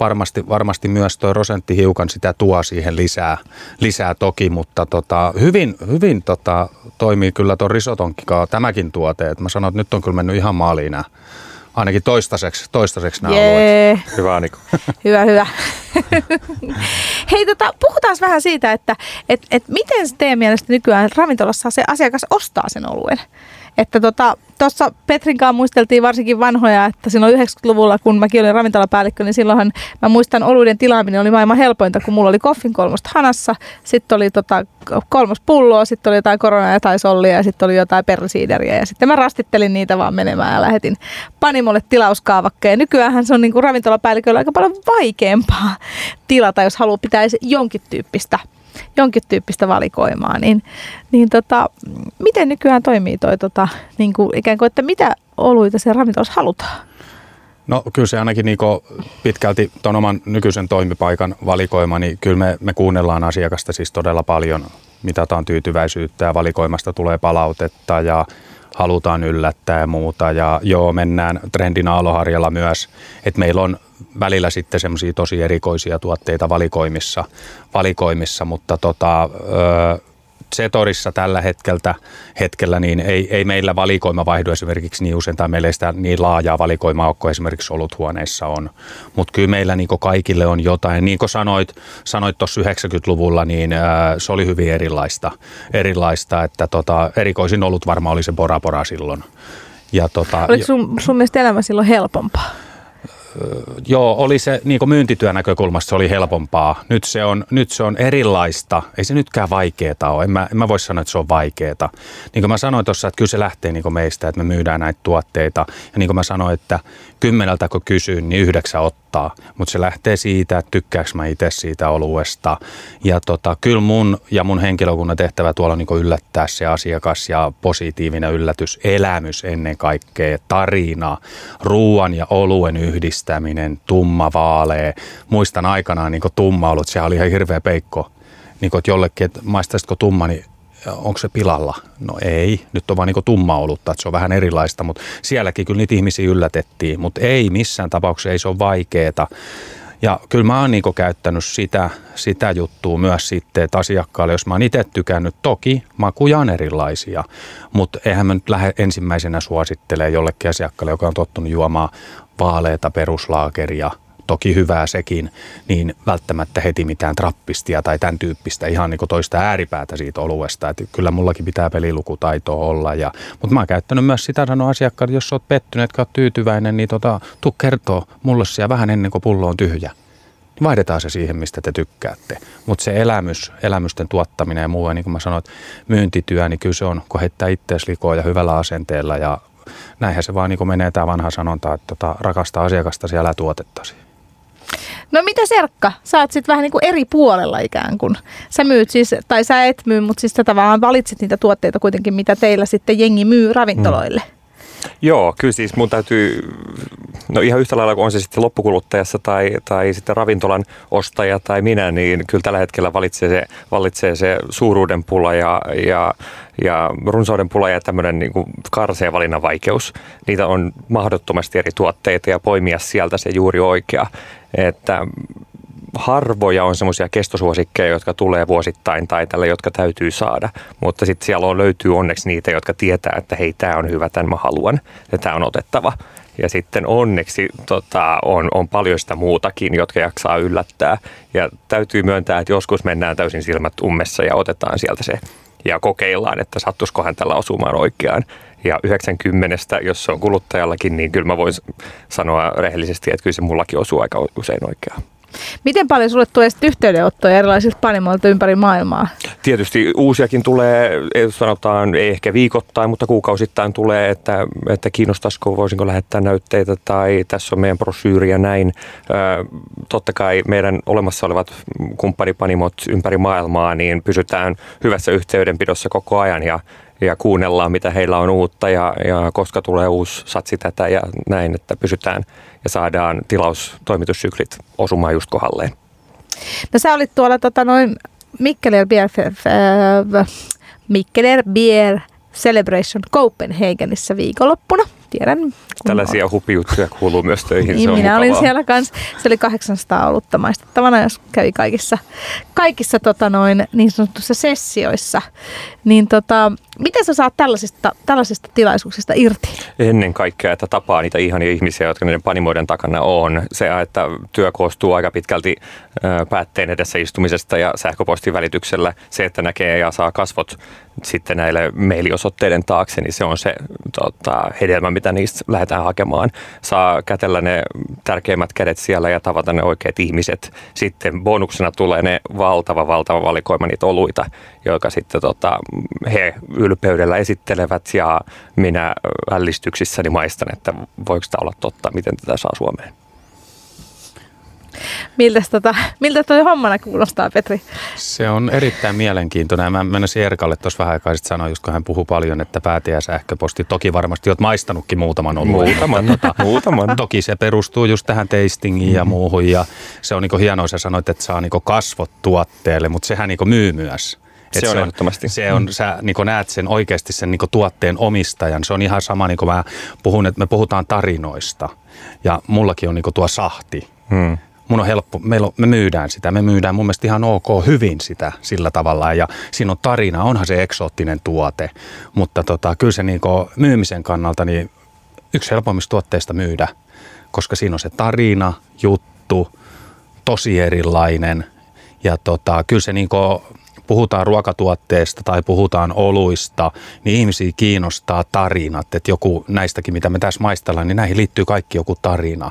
varmasti, varmasti myös tuo prosentti hiukan sitä tuo siihen lisää, lisää toki, mutta tota, hyvin, hyvin tota, toimii kyllä tuon risotonkikaan tämäkin tuote. Et mä sanon, että nyt on kyllä mennyt ihan maaliin nää. Ainakin toistaiseksi, toistaiseksi nämä Jee. alueet. Hyvä, Niko. Hyvä, hyvä. Hei, tota, puhutaan vähän siitä, että et, et miten teidän mielestä nykyään ravintolassa se asiakas ostaa sen oluen? Että tuossa tota, Petrinkaan muisteltiin varsinkin vanhoja, että silloin yhdeksänkymmentäluvulla, kun mäkin olin ravintolapäällikkö, niin silloinhan mä muistan oluiden tilaaminen oli maailman helpointa, kun mulla oli koffin kolmosta hanassa, sitten oli tota, kolmos pulloa, sitten oli jotain koronaa ja tai sollia ja sitten oli jotain persiideriä ja sitten mä rastittelin niitä vaan menemään ja lähetin panimolle tilauskaavakkeen. Nykyäänhän se on niin kuin ravintolapäälliköllä aika paljon vaikeampaa tilata, jos haluaa pitää jonkin tyyppistä. jonkin tyyppistä valikoimaa, niin, niin tota, miten nykyään toimii toi tota, niin kuin ikään kuin, että mitä oluita siellä ravintolassa halutaan? No kyllä se ainakin niin pitkälti tuon oman nykyisen toimipaikan valikoima, niin kyllä me, me kuunnellaan asiakasta siis todella paljon, mitataan tyytyväisyyttä ja valikoimasta tulee palautetta ja halutaan yllättää ja muuta ja joo, mennään trendin aaloharjalla myös, että meillä on välillä sitten semmoisia tosi erikoisia tuotteita valikoimissa, valikoimissa mutta tota, Zetorissa tällä hetkellä, hetkellä niin ei, ei meillä valikoima vaihdu esimerkiksi niin usein, tai meillä ei sitä niin laajaa valikoimaa ole, kun esimerkiksi oluthuoneissa on. Mutta kyllä meillä niin kuin kaikille on jotain. Niin kuin sanoit, sanoit tuossa yhdeksänkymmentäluvulla, niin se oli hyvin erilaista, erilaista että tota, erikoisin olut varmaan oli se Bora Bora silloin. Ja tota, oliko sun, sun mielestä elämä silloin helpompaa? Joo, oli se niin kuin myyntityön näkökulmasta se oli helpompaa. Nyt se on, nyt se on erilaista. Ei se nytkään vaikeeta ole. En mä, en mä voi sanoa, että se on vaikeeta. Niin kuin mä sanoin tuossa, että kyllä se lähtee niin kuin meistä, että me myydään näitä tuotteita. Ja niin kuin mä sanoin, että kymmeneltä kun kysyn, niin yhdeksän ottaa. Mutta se lähtee siitä, että tykkääks mä itse siitä oluesta. Ja tota, kyllä mun ja mun henkilökunnan tehtävä tuolla on niin kuin yllättää se asiakas ja positiivinen yllätys, elämys ennen kaikkea, tarina, ruoan ja oluen yhdistys. Tumma vaalee. Muistan aikanaan niin tumma ollut, sehän oli ihan hirveä peikko. Niin kuin, että jollekin, että maistaisitko tumma, niin onko se pilalla? No ei, nyt on vaan niin tumma olutta, että se on vähän erilaista, mutta sielläkin kyllä niitä ihmisiä yllätettiin, mutta ei missään tapauksessa, ei se ole vaikeeta. Ja kyllä mä oon niin käyttänyt sitä, sitä juttua myös sitten, että asiakkaalle, jos mä oon itse tykännyt, toki makuja on erilaisia, mutta eihän mä nyt lähde ensimmäisenä suosittelemaan jollekin asiakkaalle, joka on tottunut juomaan vaaleita peruslaakeria, toki hyvää sekin, niin välttämättä heti mitään trappistia tai tämän tyyppistä, ihan niin kuin toista ääripäätä siitä oluesta. Että kyllä mullakin pitää pelilukutaitoa olla. Ja, mutta mä oon käyttänyt myös sitä sanoa asiakkaalle, jos sä oot pettynyt, etkä oot tyytyväinen, niin tota, tuu kertoo mulle siellä vähän ennen kuin pullo on tyhjä. Vaihdetaan se siihen, mistä te tykkäätte. Mutta se elämys, elämysten tuottaminen ja muu, niin kuin mä sanoin, myyntityö, niin kyllä se on, kun heittää ittees likoa ja hyvällä asenteella ja näinhän se vaan niin kuin menee tämä vanha sanonta, että tota, rakasta asiakastasi, älä tuotettasi. No mitä Erkka? Sä oot sit vähän niin kuin eri puolella ikään kuin. Sä myyt siis, tai sä et myy, mutta siis sä tavallaan valitsit niitä tuotteita kuitenkin, mitä teillä sitten jengi myy ravintoloille. Mm. Joo, kyllä siis mun täytyy, no ihan yhtä lailla kuin on se sitten loppukuluttajassa tai, tai sitten ravintolan ostaja tai minä, niin kyllä tällä hetkellä valitsee se, valitsee se suuruuden pula ja, ja, ja runsauden pula ja tämmöinen niin kuin karsea valinnan vaikeus. Niitä on mahdottomasti eri tuotteita ja poimia sieltä se juuri oikea, että harvoja on semmoisia kestosuosikkeja, jotka tulee vuosittain tai tälle, jotka täytyy saada, mutta sitten siellä on, löytyy onneksi niitä, jotka tietää, että hei, tämä on hyvä, tämän mä haluan ja tämä on otettava. Ja sitten onneksi tota, on, on paljon sitä muutakin, jotka jaksaa yllättää ja täytyy myöntää, että joskus mennään täysin silmät ummessa ja otetaan sieltä se ja kokeillaan, että sattuskohan tällä osumaan oikeaan. Ja yhdeksänkymmentä, jos se on kuluttajallakin, niin kyllä mä voin sanoa rehellisesti, että kyllä se mullakin osuu aika usein oikeaan. Miten paljon sulle tulee yhteydenottoja erilaisilta panimoilta ympäri maailmaa? Tietysti uusiakin tulee, sanotaan ei ehkä viikoittain, mutta kuukausittain tulee, että, että kiinnostaisiko, voisinko lähettää näytteitä tai tässä on meidän brosyyri ja näin. Ö, totta kai meidän olemassa olevat kumppanipanimot ympäri maailmaa, niin pysytään hyvässä yhteydenpidossa koko ajan ja ja kuunnellaan, mitä heillä on uutta ja, ja koska tulee uusi satsi tätä ja näin, että pysytään ja saadaan tilaustoimitussyklit osumaan just kohdalleen. No sä olit tuolla tota, noin Mikkeller Beer, äh, Mikkeller Beer Celebration Copenhagenissa viikonloppuna. Tiedän. Tällaisia on. Hupijuttuja kuuluu myös töihin. Niin, minä mukavaa. Olin siellä kanssa. Se oli kahdeksansataa olutta maistettavana, jos kävi kaikissa, kaikissa tota noin, niin sanotussa sessioissa. Niin, tota, miten sä saat tällaisista, tällaisista tilaisuuksista irti? Ennen kaikkea, että tapaa niitä ihania ihmisiä, jotka näiden panimoiden takana on. Se, että työ koostuu aika pitkälti päätteen edessä istumisesta ja sähköpostin välityksellä. Se, että näkee ja saa kasvot sitten näille mailiosoitteiden taakse, niin se on se tota, hedelmä, mitä niistä lähdetään hakemaan. Saa kätellä ne tärkeimmät kädet siellä ja tavata ne oikeat ihmiset. Sitten bonuksena tulee ne valtava, valtava valikoima niitä oluita, jotka sitten tota, he ylpeydellä esittelevät ja minä ällistyksissäni maistan, että voiko tämä olla totta, miten tätä saa Suomeen. Miltäs tota, miltä toi hommana kuulostaa, Petri? Se on erittäin mielenkiintoinen. Mä menisin Erkalle tuossa vähän aikaa sitten sanoa, just kun hän puhui paljon, että pääte ja sähköposti. Toki varmasti olet maistanutkin muutaman olleen. Muutaman. Tota, muutaman. Toki se perustuu just tähän tastingiin ja muuhun. Ja se on niinku hienoa, sä sanoit, että saa niinku kasvot tuotteelle, mutta sehän niinku myy myös. Et se on ehdottomasti. Se on, sä niin näet sen oikeasti sen niin tuotteen omistajan. Se on ihan sama, niin kuin mä puhun, että me puhutaan tarinoista. Ja mullakin on niin tuo sahti. Hmm. Mun on helppo, meillä on, me myydään sitä, me myydään mun mielestä ihan ok hyvin sitä sillä tavalla ja siinä on tarina, onhan se eksoottinen tuote, mutta tota, kyllä se niin kuin myymisen kannalta niin yksi helpommista tuotteista myydä, koska siinä on se tarina, juttu, tosi erilainen ja tota, kyllä se niin kuin puhutaan ruokatuotteesta tai puhutaan oluista, niin ihmisiä kiinnostaa tarinat. Että joku näistäkin, mitä me tässä maistellaan, niin näihin liittyy kaikki joku tarina.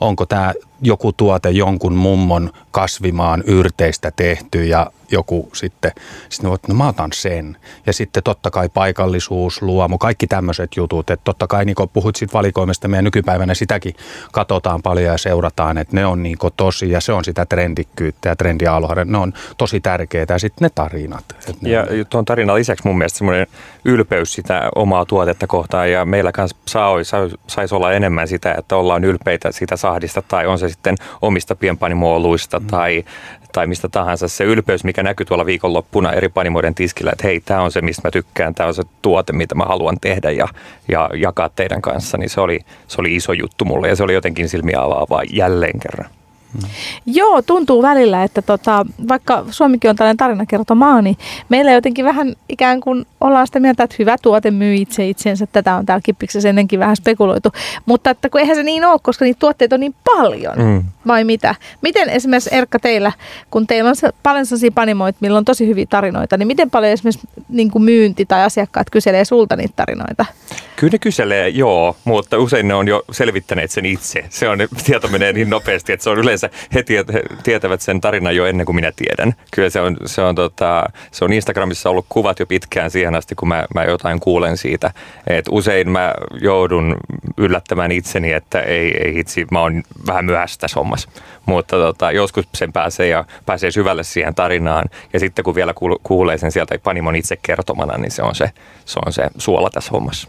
Onko tämä joku tuote jonkun mummon kasvimaan yrteistä tehty ja joku sitten, sitten no mä otan sen. Ja sitten totta kai paikallisuus, luomu, kaikki tämmöiset jutut. Että totta kai, niin kuin puhuit siitä valikoimasta, meidän nykypäivänä sitäkin katsotaan paljon ja seurataan, että ne on niin kuin tosi ja se on sitä trendikkyyttä ja trendiaaloha. Ne on tosi tärkeitä ja sitten ne tarinat. Ne ja on... tuon tarinan lisäksi mun mielestä semmoinen ylpeys sitä omaa tuotetta kohtaan ja meillä kanssa saisi olla enemmän sitä, että ollaan ylpeitä sitä sahdista tai on se sitten omista pienpanimo-oluista mm. tai, tai mistä tahansa se ylpeys, mikä näkyy tuolla viikonloppuna eri panimoiden tiskillä, että hei, tämä on se, mistä mä tykkään, tämä on se tuote, mitä mä haluan tehdä ja, ja jakaa teidän kanssa, niin se oli, se oli iso juttu mulle ja se oli jotenkin silmiä avaavaa jälleen kerran. Mm. Joo, tuntuu välillä, että tota, vaikka Suomikin on tällainen tarinakertomaa, niin meillä jotenkin vähän ikään kuin ollaan sitä mieltä, että hyvä tuote myy itse itsensä. Tätä on täällä Kippiksessä ennenkin vähän spekuloitu, mutta että kun eihän se niin ole, koska niitä tuotteita on niin paljon, mm. vai mitä? Miten esimerkiksi Erkka teillä, kun teillä on paljon sellaisia panimoita, millä on tosi hyviä tarinoita, niin miten paljon esimerkiksi niin kuin myynti tai asiakkaat kyselee sulta niitä tarinoita? Kyllä ne kyselee, joo, mutta usein ne on jo selvittäneet sen itse. Se on, tieto menee niin nopeasti, että se on yleensä he tietävät sen tarinan jo ennen kuin minä tiedän. Kyllä se on, se on, tota, se on Instagramissa ollut kuvat jo pitkään siihen asti, kun mä, mä jotain kuulen siitä. Et usein mä joudun yllättämään itseni, että ei, ei hitsi, mä oon vähän myöhässä tässä hommassa. Mutta tota, joskus sen pääsee ja pääsee syvälle siihen tarinaan. Ja sitten kun vielä kuulee sen sieltä panimon itse kertomana, niin se on se, se on se suola tässä hommassa.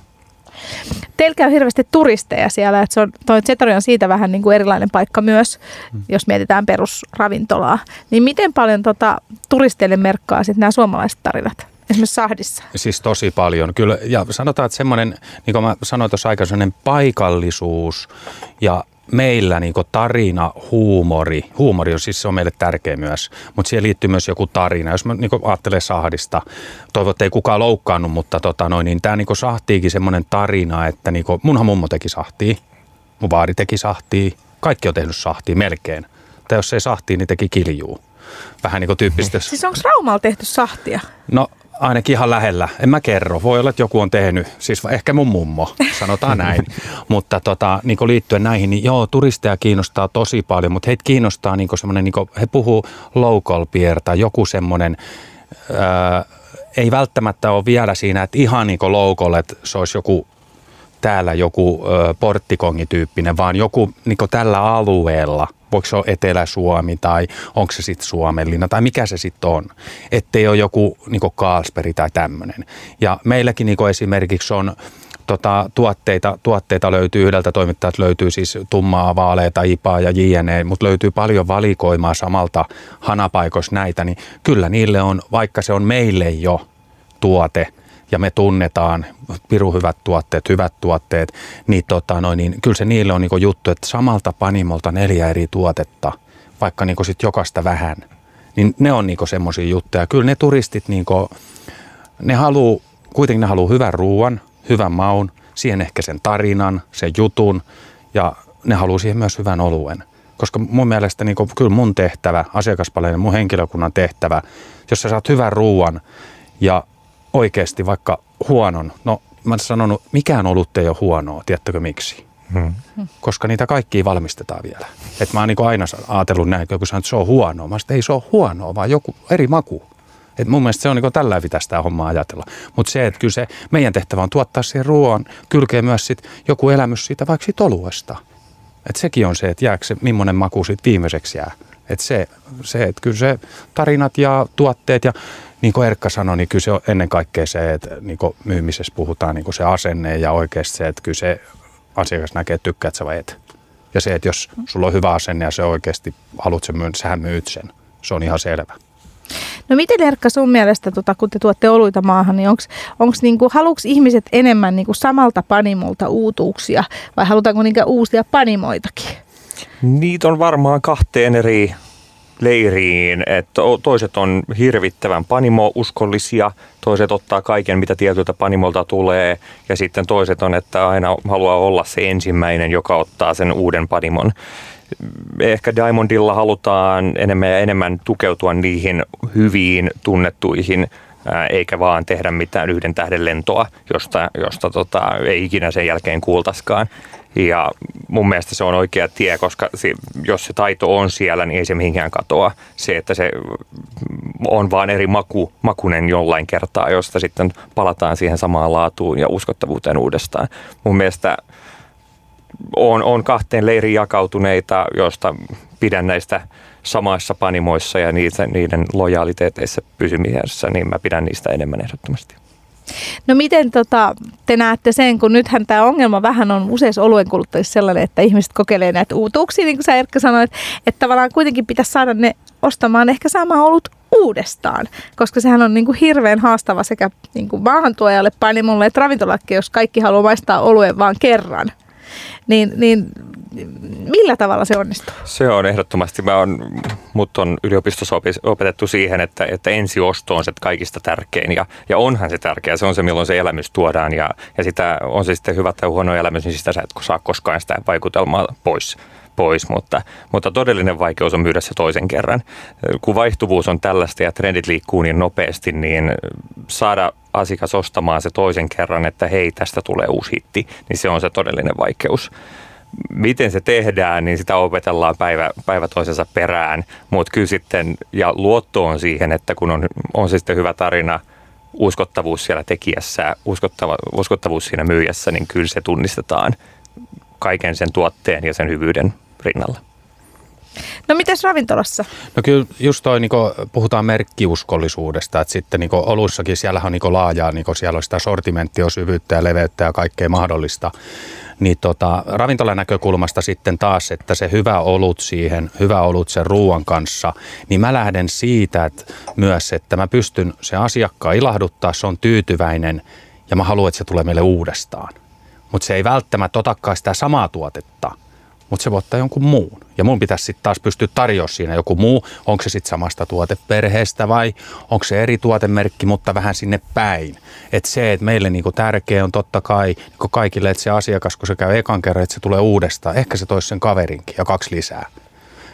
Teillä käy hirveästi turisteja siellä, että se on, toi Zetori on siitä vähän niin kuin erilainen paikka myös, mm. jos mietitään perusravintolaa. Niin miten paljon tota, turisteille merkkaa sitten nämä suomalaiset tarinat, esimerkiksi sahdissa? Siis tosi paljon, kyllä. Ja sanotaan, että semmoinen, niin kuin mä sanoin tuossa aikaan, semmoinen paikallisuus ja meillä niin kuin tarina, huumori, huumori on siis se on meille tärkeä myös, mutta siihen liittyy myös joku tarina. Jos mä niin kuin ajattelen sahdista, toivon, että ei kukaan loukkaannut, mutta tota noin, niin tämä niin kuin sahtiikin semmoinen tarina, että niin kuin, munhan mummo teki sahtia, mun vaari teki sahtia, kaikki on tehnyt sahtia melkein. Tai jos ei sahtia, niin teki kiljuu. Vähän niin kuin tyyppistä. Siis onko Raumalla tehty sahtia? No ainakin ihan lähellä. En mä kerro. Voi olla, että joku on tehnyt. Siis ehkä mun mummo, sanotaan näin. Mutta tota, niin liittyen näihin, niin joo, turisteja kiinnostaa tosi paljon, mutta heitä kiinnostaa niin semmoinen, niin he puhuu local beer tai joku semmoinen, öö, ei välttämättä ole vielä siinä, että ihan niin local, että se olisi joku täällä joku öö, porttikongityyppinen, vaan joku niin tällä alueella voiko se olla Etelä-Suomi tai onko se sitten Suomenlinna tai mikä se sitten on. Ettei ole joku niinku Carlsberg tai tämmöinen. Ja meilläkin niinku esimerkiksi on tota, tuotteita, tuotteita löytyy yhdeltä toimittajalta, löytyy siis tummaa, vaaleita, ipaa ja jne, mutta löytyy paljon valikoimaa samalta hanapaikoissa näitä, niin kyllä niille on, vaikka se on meille jo tuote, ja me tunnetaan pirun hyvät tuotteet, hyvät tuotteet, niin, tota, no, niin kyllä se niille on niinku juttu, että samalta panimolta neljä eri tuotetta, vaikka niinku sit jokaista vähän, niin ne on niinku semmoisia juttuja. Kyllä ne turistit, niinku, ne haluu, kuitenkin ne haluu hyvän ruuan, hyvän maun, siihen ehkä sen tarinan, sen jutun ja ne haluu siihen myös hyvän oluen. Koska mun mielestä niinku, kyllä mun tehtävä, asiakaspalvelun, mun henkilökunnan tehtävä, jos sä saat hyvän ruuan ja oikeasti vaikka huonon. No mä oon sanonut, mikään olut ei ole huonoa, tiedättekö miksi? Hmm. Koska niitä kaikkia valmistetaan vielä. Et mä oon niin aina ajatellut näin, kun sanoin, että se on huonoa. Mä sanoin, ei se ole huonoa, vaan joku eri maku. Et mun mielestä se on niin tällä pitäisi tämä homma ajatella. Mutta se, että kyllä se meidän tehtävä on tuottaa siihen ruoan, kylkee myös sit joku elämys siitä vaikka siitä oluesta. Että sekin on se, että jääkö se, millainen maku siitä viimeiseksi jää. Että se, se, että kyllä se tarinat ja tuotteet ja niin kuin Erkka sanoi, niin kyllä se on ennen kaikkea se, että niin kuin myymisessä puhutaan niin kuin se asenne ja oikeasti se, että kyllä se asiakas näkee, että tykkäät sä vai et. Ja se, että jos sulla on hyvä asenne ja se oikeasti haluat sen myydä, sähän myyt sen. Se on ihan selvä. No miten Erkka sun mielestä, tota, kun te tuotte oluita maahan, niin onko niinku, haluatko ihmiset enemmän niinku samalta panimolta uutuuksia vai halutaanko niinkö uusia panimoitakin? Niitä on varmaan kahteen eri leiriin, että toiset on hirvittävän panimo-uskollisia, toiset ottaa kaiken, mitä tietyltä panimolta tulee, ja sitten toiset on, että aina haluaa olla se ensimmäinen, joka ottaa sen uuden panimon. Ehkä Diamondilla halutaan enemmän ja enemmän tukeutua niihin hyviin tunnettuihin, eikä vaan tehdä mitään yhden tähden lentoa, josta, josta tota, ei ikinä sen jälkeen kuultaskaan. Ja mun mielestä se on oikea tie, koska se, jos se taito on siellä, niin ei se mihinkään katoa. Se, että se on vaan eri maku, makunen jollain kertaa, josta sitten palataan siihen samaan laatuun ja uskottavuuteen uudestaan. Mun mielestä on, on kahteen leiriin jakautuneita, joista pidän näistä samassa panimoissa ja niitä, niiden lojaaliteeteissä pysymisessä, niin mä pidän niistä enemmän ehdottomasti. No miten tota, te näette sen, kun nythän tämä ongelma vähän on useissa oluen kuluttajissa sellainen, että ihmiset kokeilee näitä uutuuksia, niin kuin sä Erkka sanoit, että tavallaan kuitenkin pitäisi saada ne ostamaan ehkä sama olut uudestaan, koska sehän on niin kuin hirveän haastava sekä niin kuin maahantuojalle, panimolle että ravintolalle, jos kaikki haluaa maistaa oluen vaan kerran. Niin, niin millä tavalla se onnistuu? Se on ehdottomasti. Mä on, mut on yliopistossa opetettu siihen, että, että ensiosto on se kaikista tärkein. Ja, ja onhan se tärkeä. Se on se, milloin se elämys tuodaan. Ja, ja sitä, on se sitten hyvä tai huono elämys, niin sitä sä et saa koskaan sitä vaikutelmaa pois. pois, mutta, mutta todellinen vaikeus on myydä se toisen kerran. Kun vaihtuvuus on tällaista ja trendit liikkuu niin nopeasti, niin saada asiakas ostamaan se toisen kerran, että hei, tästä tulee uusi hitti, niin se on se todellinen vaikeus. Miten se tehdään, niin sitä opetellaan päivä, päivä toisensa perään, mutta kyllä sitten, ja luotto on siihen, että kun on, on se sitten hyvä tarina, uskottavuus siellä tekijässä, uskottava, uskottavuus siinä myyjässä, niin kyllä se tunnistetaan kaiken sen tuotteen ja sen hyvyyden rinnalla. No mitäs ravintolassa? No kyllä just toi, niin puhutaan merkkiuskollisuudesta, että sitten niin olussakin siellä on niin laajaa, niin siellä on sitä sortimenttia, syvyyttä ja leveyttä ja kaikkea mahdollista. Niin tota, ravintolan näkökulmasta sitten taas, että se hyvä olut siihen, hyvä olut sen ruoan kanssa, niin mä lähden siitä että myös, että mä pystyn sen asiakkaan ilahduttaa, se on tyytyväinen ja mä haluan, että se tulee meille uudestaan. Mutta se ei välttämättä otakaan sitä samaa tuotetta, mutta se voi ottaa jonkun muun. Ja mun pitäisi sitten taas pystyä tarjoamaan siinä joku muu. Onko se sitten samasta tuoteperheestä vai onko se eri tuotemerkki, mutta vähän sinne päin. Että se, että meille niinku tärkeä on totta kai niinku kaikille, että se asiakas, kun se käy ekan kerran, että se tulee uudestaan. Ehkä se toisi sen kaverinkin ja kaksi lisää.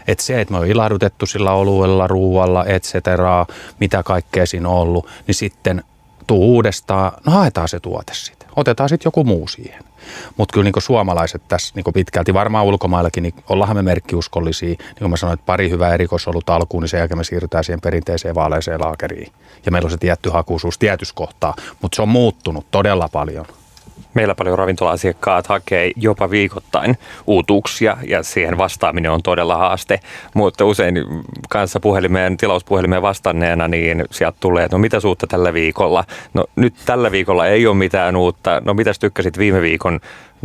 Että se, että me on ilahdutettu sillä oluella, ruualla, et cetera, mitä kaikkea siinä on ollut, niin sitten tuu uudestaan, no haetaan se tuote sitten. Otetaan sitten joku muu siihen. Mutta kyllä niinku suomalaiset tässä niinku pitkälti, varmaan ulkomaillakin, niin ollaan me merkkiuskollisia. Niin kuin mä sanoin, että pari hyvää erikoisolut alkuun, niin sen jälkeen me siirrytään siihen perinteiseen vaaleiseen laakeriin. Ja meillä on se tietty hakuisuus tietyssä kohtaa, mutta se on muuttunut todella paljon. Meillä paljon ravintola-asiakkaat hakee jopa viikoittain uutuuksia ja siihen vastaaminen on todella haaste, mutta usein kanssa puhelimeen, tilauspuhelimeen vastanneena niin sieltä tulee, että no mitäs uutta tällä viikolla? No nyt tällä viikolla ei ole mitään uutta, no mitäs tykkäsit viime viikon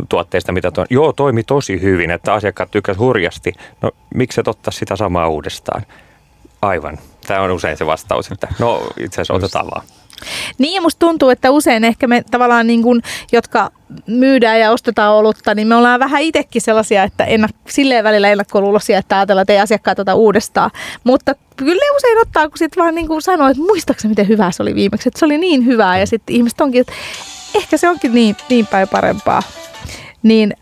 tuotteista, mitä tuon? Joo, toimi tosi hyvin, että asiakkaat tykkäsivät hurjasti, no miksi et ottaa sitä samaa uudestaan? Aivan, tämä on usein se vastaus, että no itse asiassa otetaan vaan. Niin ja musta tuntuu, että usein ehkä me tavallaan niin kuin, jotka myydään ja ostetaan olutta, niin me ollaan vähän itsekin sellaisia, että ennak, silleen välillä ennakkoluuloisia, että ajatellaan, että ei asiakkaat ota uudestaan. Mutta kyllä ne usein ottaa, kun sitten vaan niin kuin sanoo, että muistaaksä miten hyvää se oli viimeksi, että se oli niin hyvää ja sitten ihmiset onkin, että ehkä se onkin niin, niin päin parempaa. Niin,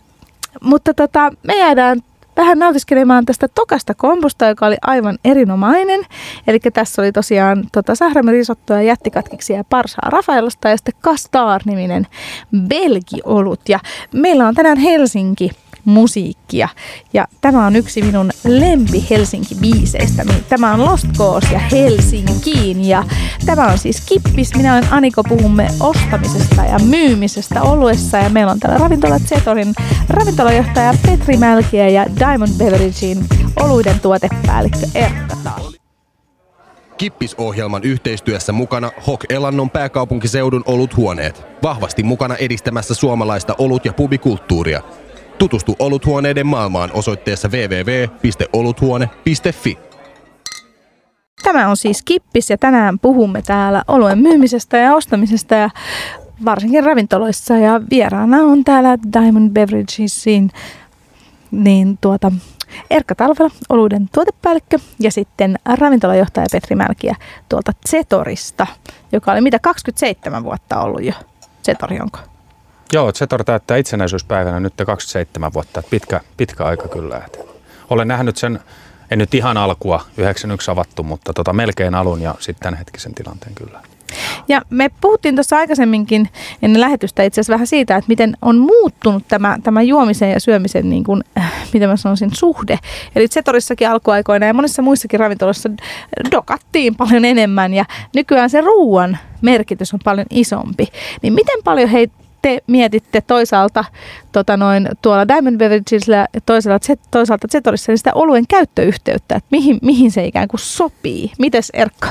mutta tota, me jäädään vähän nautiskelemaan tästä tokasta komposta, joka oli aivan erinomainen. Eli tässä oli tosiaan tota, sährämirisottoa, jättikatkiksia ja parsaa Rafaelosta ja sitten Kastaar-niminen belgiolut. Ja meillä on tänään Helsinki-musiikkia ja tämä on yksi minun lempi-Helsinki-biiseistä. Tämä on Lost Cause ja Helsinkiin ja tämä on siis Kippis. Minä olen Aniko, puhumme ostamisesta ja myymisestä oluessa ja meillä on täällä Ravintola Zetorin ravintolajohtaja Petri Mälkiä ja Diamond Beveragesin oluiden tuotepäällikkö Erkka Talvela. Kippis-ohjelman yhteistyössä mukana H O K Elannon pääkaupunkiseudun oluthuoneet. Vahvasti mukana edistämässä suomalaista olut- ja pubikulttuuria. Tutustu oluthuoneiden maailmaan osoitteessa double-u double-u double-u piste oluthuone piste fi. Tämä on siis Kippis ja tänään puhumme täällä oluen myymisestä ja ostamisesta ja varsinkin ravintoloissa. Ja vieraana on täällä Diamond Beveragesin Niin tuota, Erkka Talvela, oluiden tuotepäällikkö ja sitten ravintolajohtaja Petri Mälkiä tuolta Zetorista, joka oli mitä kaksikymmentäseitsemän vuotta ollut jo. Zetori onko? Joo, Zetor täyttää itsenäisyyspäivänä nyt kaksikymmentäseitsemän vuotta, pitkä, pitkä aika kyllä. Et olen nähnyt sen, en nyt ihan alkua, yhdeksänkymmentäyksi avattu, mutta tota, melkein alun ja sitten tämän hetkisen tilanteen kyllä. Ja me puhuttiin tuossa aikaisemminkin ennen lähetystä itse asiassa vähän siitä, että miten on muuttunut tämä, tämä juomisen ja syömisen, niin kuin, mitä mä sanoisin, suhde. Eli Zetorissakin alkuaikoina ja monissa muissakin ravintoloissa dokattiin paljon enemmän ja nykyään se ruuan merkitys on paljon isompi. Niin miten paljon hei, te mietitte toisaalta tota noin, tuolla Diamond Beveragesillä ja toisaalta, toisaalta Zetorissa niin sitä oluen käyttöyhteyttä, että mihin, mihin se ikään kuin sopii? Mites Erkka?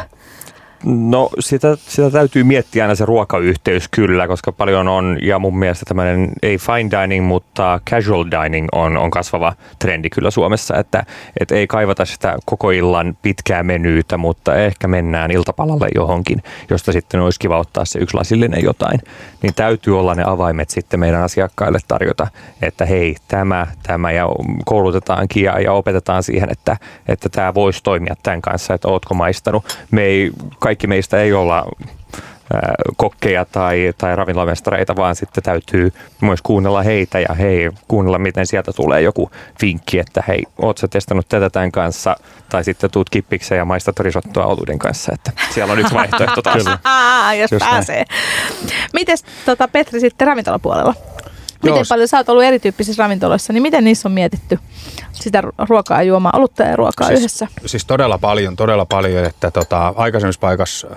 No sitä, sitä täytyy miettiä aina se ruokayhteys kyllä, koska paljon on, ja mun mielestä tämmöinen ei fine dining, mutta casual dining on, on kasvava trendi kyllä Suomessa, että et ei kaivata sitä koko illan pitkää menyytä, mutta ehkä mennään iltapalalle johonkin, josta sitten olisi kiva ottaa se yksi lasillinen jotain, niin täytyy olla ne avaimet sitten meidän asiakkaille tarjota, että hei tämä, tämä ja koulutetaankin ja, ja opetetaan siihen, että, että tämä voisi toimia tämän kanssa, että ootko maistanut. Me ei Kaikki meistä ei olla ää, kokkeja tai, tai ravintolamestareita, vaan sitten täytyy myös kuunnella heitä ja hei, kuunnella, miten sieltä tulee joku vinkki, että hei, ootko sä testannut tätä tämän kanssa, tai sitten tuut kippikseen ja maistat risottoa oluiden kanssa, että siellä on yksi vaihtoehto taas. Jos pääsee. Mites tota, Petri sitten ravintolapuolella? Miten Joo. paljon sä oot ollut erityyppisissä ravintoloissa, niin miten niissä on mietitty sitä ruokaa juomaa, olutta ja ruokaa siis, yhdessä? Siis todella paljon, todella paljon, että tota, aikaisemmissa paikassa ö,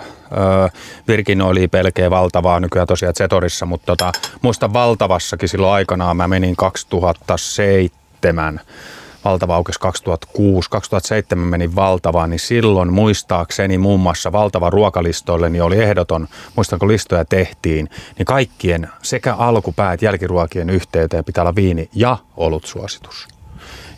Virgin oli pelkeä valtavaa, nykyään tosiaan Zetorissa, mutta tota, muistan Valtavassakin silloin aikanaan, mä menin kaksituhattaseitsemän, Valtava aukesi kaksituhattakuusi, kaksituhattaseitsemän menin Valtavaan, niin silloin muistaakseni muun muassa Valtavan ruokalistoille niin oli ehdoton, muistanko listoja tehtiin, niin kaikkien sekä alkupäät jälkiruokien yhteyteen pitää olla viini ja olutsuositus.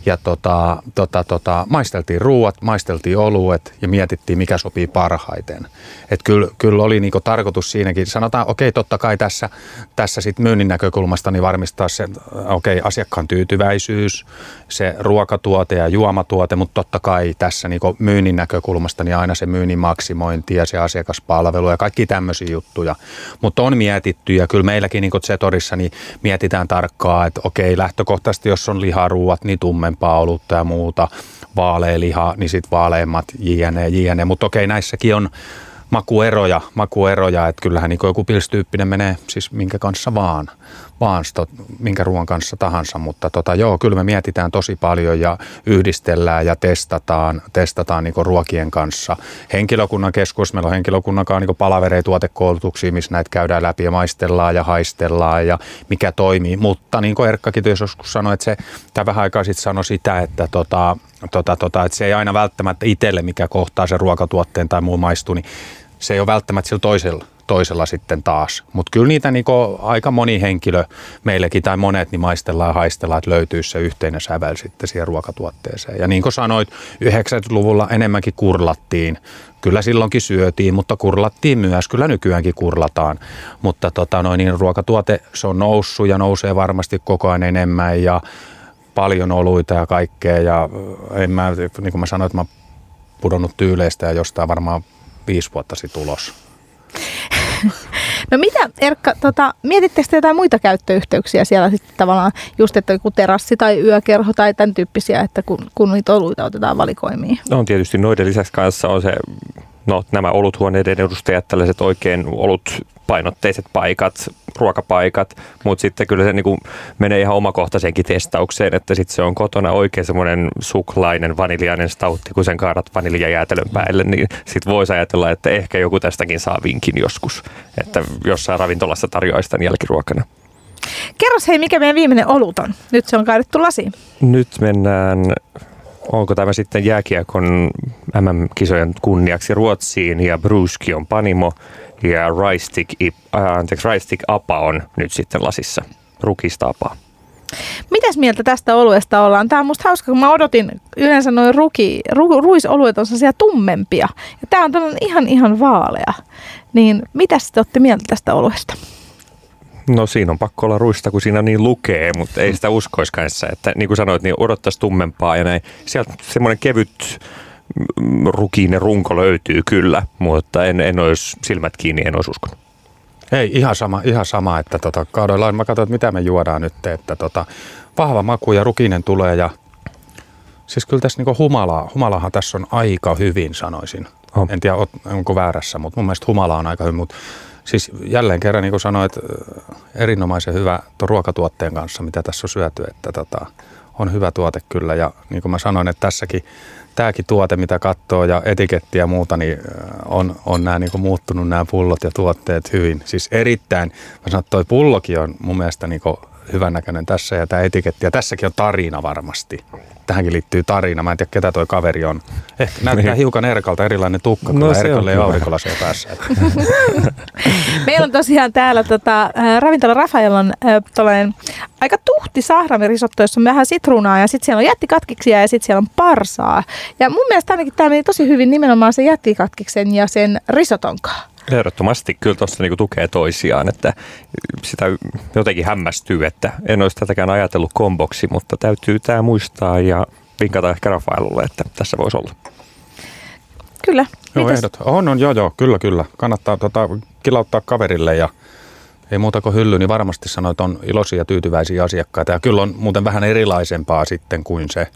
Ja tota, tota, tota, maisteltiin ruuat, maisteltiin oluet ja mietittiin, mikä sopii parhaiten. Että kyllä, kyllä oli niinku tarkoitus siinäkin, sanotaan, okei, okay, totta kai tässä, tässä sit myynnin näkökulmasta niin varmistaa se, okei, okay, asiakkaan tyytyväisyys, se ruokatuote ja juomatuote, mutta totta kai tässä niinku myynnin näkökulmasta niin aina se myynnin maksimointi ja se asiakaspalvelu ja kaikki tämmöisiä juttuja. Mutta on mietitty ja kyllä meilläkin niinku Zetorissa niin mietitään tarkkaan, että okei, okay, lähtökohtaisesti jos on liharuuat, niin tumme olutta ja muuta, vaalea liha, niin sitten vaaleimmat, jne, jne. Mutta okei, näissäkin on makueroja, makueroja, että kyllähän niin joku pils-tyyppinen menee siis minkä kanssa vaan, vaan sitä, minkä ruoan kanssa tahansa, mutta tota, joo, kyllä me mietitään tosi paljon ja yhdistellään ja testataan, testataan niin ruokien kanssa. Henkilökunnan keskus, meillä on henkilökunnan kanssa niin palavereja, tuotekoulutuksia, missä näitä käydään läpi ja maistellaan ja haistellaan ja mikä toimii, mutta niin kuin Erkkakin joskus sanoi, että se, tämä vähän aikaa sitten sanoi sitä, että tota, tota, tota, että se ei aina välttämättä itselle, mikä kohtaa sen ruokatuotteen tai muu maistuu, niin se ei ole välttämättä sillä toisella, toisella sitten taas. Mutta kyllä niitä niinku aika moni henkilö meillekin tai monet niin maistellaan ja haistellaan, että löytyy se yhteinen sävel sitten siihen ruokatuotteeseen. Ja niin kuin sanoit, yhdeksänkymmentäluvulla enemmänkin kurlattiin. Kyllä silloinkin syötiin, mutta kurlattiin myös. Kyllä nykyäänkin kurlataan. Mutta tota, no, niin ruokatuote se on noussut ja nousee varmasti koko ajan enemmän ja paljon oluita ja kaikkea. Ja en mä, niin kuin mä sanoin, että mä oon pudonnut tyyleistä ja jostain varmaan viisi vuotta sitten ulos. No mitä, Erkka, tota, mietittekö te jotain muita käyttöyhteyksiä siellä sitten tavallaan, just että kun terassi tai yökerho tai tämän tyyppisiä, että kun, kun niitä oluita otetaan valikoimiin? No tietysti noiden lisäksi kanssa on se, no nämä oluthuoneiden edustajat, tällaiset oikein olutpainotteiset paikat, ruokapaikat, mutta sitten kyllä se niin kuin menee ihan omakohtaiseenkin testaukseen, että sitten se on kotona oikein semmoinen suklainen, vaniljainen stautti, kun sen kaadat vaniljajäätelön päälle, niin sitten voisi ajatella, että ehkä joku tästäkin saa vinkin joskus, että jossain ravintolassa tarjoaisi tämän jälkiruokana. Kerros hei, mikä meidän viimeinen olut on? Nyt se on kaadettu lasiin. Nyt mennään... Onko tämä sitten jääkiekon M M-kisojen kunniaksi Ruotsiin ja Brewski on panimo ja Ristic A P A on nyt sitten lasissa. Rukista A P A. Mitäs mieltä tästä oluesta ollaan? Tämä on musta hauska, kun mä odotin yleensä noin ruki, ru, ruisoluet on sellaisia tummempia. Ja tämä on tällainen ihan ihan vaalea. Niin mitäs te olette mieltä tästä oluesta? No siinä on pakko olla ruista, kun siinä niin lukee, mutta ei sitä uskoisi kanssa. Että, niin kuin sanoit, niin odottaisi tummempaa ja näin. Sieltä semmoinen kevyt rukiinen runko löytyy kyllä, mutta en, en olisi silmät kiinni, en olisi uskonut. Ei, ihan sama, ihan sama että tota, kaudoillaan. Mä katsoin, että mitä me juodaan nyt, että tota, vahva maku ja rukiinen tulee. Ja, siis kyllä tässä niin humalaa, humalahan tässä on aika hyvin, sanoisin. Oh. En tiedä, onko väärässä, mutta mun mielestä humala on aika hyvin, mutta siis jälleen kerran, niin kuin sanoit, erinomaisen hyvä tuon ruokatuotteen kanssa, mitä tässä on syöty, että tota, on hyvä tuote kyllä. Ja niin kuin mä sanoin, että tässäkin, tämäkin tuote, mitä katsoo ja etiketti ja muuta, niin on, on nämä niin kuin muuttunut nämä pullot ja tuotteet hyvin. Siis erittäin, mä sanon, että toi pullokin on mun mielestä niin kuin hyvännäköinen tässä ja tämä etiketti. Ja tässäkin on tarina varmasti. Tähänkin liittyy tarina. Mä en tiedä, ketä toi kaveri on. Ehkä näyttää hiukan Erkalta erilainen tukka, kun no, Erkalle ei aurinkolaseja päässä. Meillä on tosiaan täällä tota, Ravintola Rafael on äh, aika tuhti sahraamirisotto, jossa on vähän sitruunaa ja sitten siellä on jättikatkiksia ja sitten siellä on parsaa. Ja mun mielestä ainakin tämä meni tosi hyvin nimenomaan sen jättikatkiksen ja sen risotonkaan. Ehdottomasti kyllä tuossa niinku tukee toisiaan, että sitä jotenkin hämmästyy, että en olisi tätäkään ajatellut komboksi, mutta täytyy tämä muistaa ja vinkata ehkä Rafaelulle, että tässä voisi olla. Kyllä. Joo, ehdot. On, on, joo, joo, kyllä, kyllä. Kannattaa tota, kilauttaa kaverille ja ei muuta kuin hylly, niin varmasti sanoo, että on iloisia ja tyytyväisiä asiakkaita. Ja kyllä on muuten vähän erilaisempaa sitten kuin se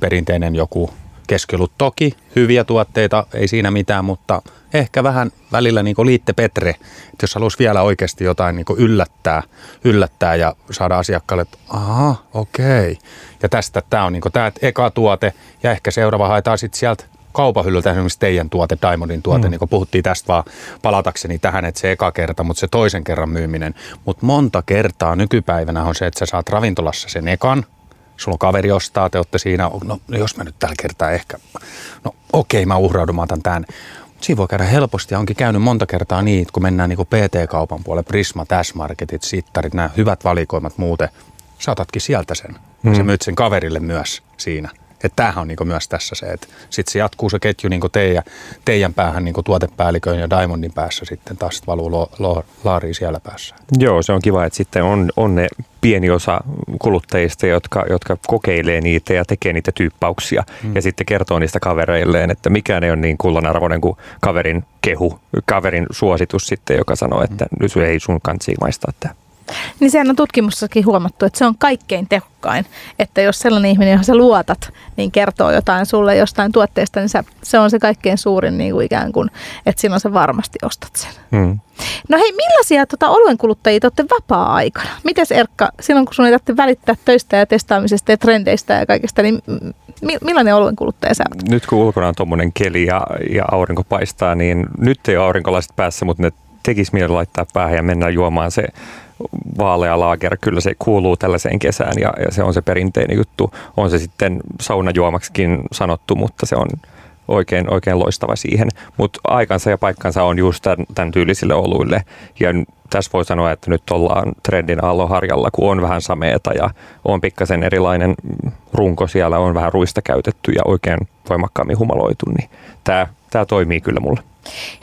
perinteinen joku keskeilu. Toki hyviä tuotteita, ei siinä mitään, mutta... Ehkä vähän välillä niin kuin liitte Petre, että jos haluaisi vielä oikeasti jotain niin kuin yllättää, yllättää ja saada asiakkaalle, että aha, okei. Ja tästä tämä on niin kuin tämä eka tuote ja ehkä seuraava haetaan sitten sieltä kaupahyllyltä esimerkiksi teidän tuote, Diamondin tuote, mm. niin kuin puhuttiin tästä vaan palatakseni tähän, että se eka kerta, mutta se toisen kerran myyminen. Mutta monta kertaa nykypäivänä on se, että sä saat ravintolassa sen ekan. Sulla kaveri ostaa, te olette siinä, no jos mä nyt tällä kertaa ehkä, no okei mä uhraudun, mä otan tämän. Siinä voi käydä helposti ja onkin käynyt monta kertaa niitä, kun mennään niin kuin P T-kaupan puolelle, Prisma, Täsmarketit, Sittarit, nämä hyvät valikoimat muuten. Saatatkin sieltä sen. Mm. Sä myyt sen kaverille myös siinä. Että tämähän on niin kuin myös tässä se, että sitten se jatkuu se ketju niin kuin teidän, teidän päähän niin kuin tuotepäälliköön ja Diamondin päässä sitten taas sit valuu lo, lo, laariin siellä päässä. Joo, se on kiva, että sitten on, on ne pieni osa kuluttajista, jotka, jotka kokeilee niitä ja tekee niitä tyyppauksia mm. ja sitten kertoo niistä kavereilleen, että mikään ei ole niin kullanarvoinen kuin kaverin kehu, kaverin suositus sitten, joka sanoo, että mm. nyt ei sun kansi maistaa tämä. Niin sehän on tutkimussakin huomattu, että se on kaikkein tehokkain. Että jos sellainen ihminen, johon sä luotat, niin kertoo jotain sulle jostain tuotteesta, niin sä, se on se kaikkein suurin niin kuin ikään kuin, että silloin sä varmasti ostat sen. Hmm. No hei, millaisia tota, oluenkuluttajia te olette vapaa-aikana? Mites Erkka, silloin kun sun ei tarvitse välittää töistä ja testaamisesta ja trendeistä ja kaikesta, niin mi- millainen oluenkuluttaja sä olet? Nyt kun ulkona on tommonen keli ja, ja aurinko paistaa, niin nyt ei ole aurinkolaiset päässä, mutta ne tekisi mieltä laittaa päähän ja mennä juomaan se vaalea laager, kyllä se kuuluu tällaiseen kesään ja, ja se on se perinteinen juttu. On se sitten saunajuomaksikin sanottu, mutta se on oikein, oikein loistava siihen. Mutta aikansa ja paikkansa on just tämän, tämän tyylisille oluille. Ja tässä voi sanoa, että nyt ollaan trendin aalloharjalla, kun on vähän sameeta ja on pikkasen erilainen runko siellä, on vähän ruista käytetty ja oikein voimakkaammin humaloitu. Niin tämä, tämä toimii kyllä mulle.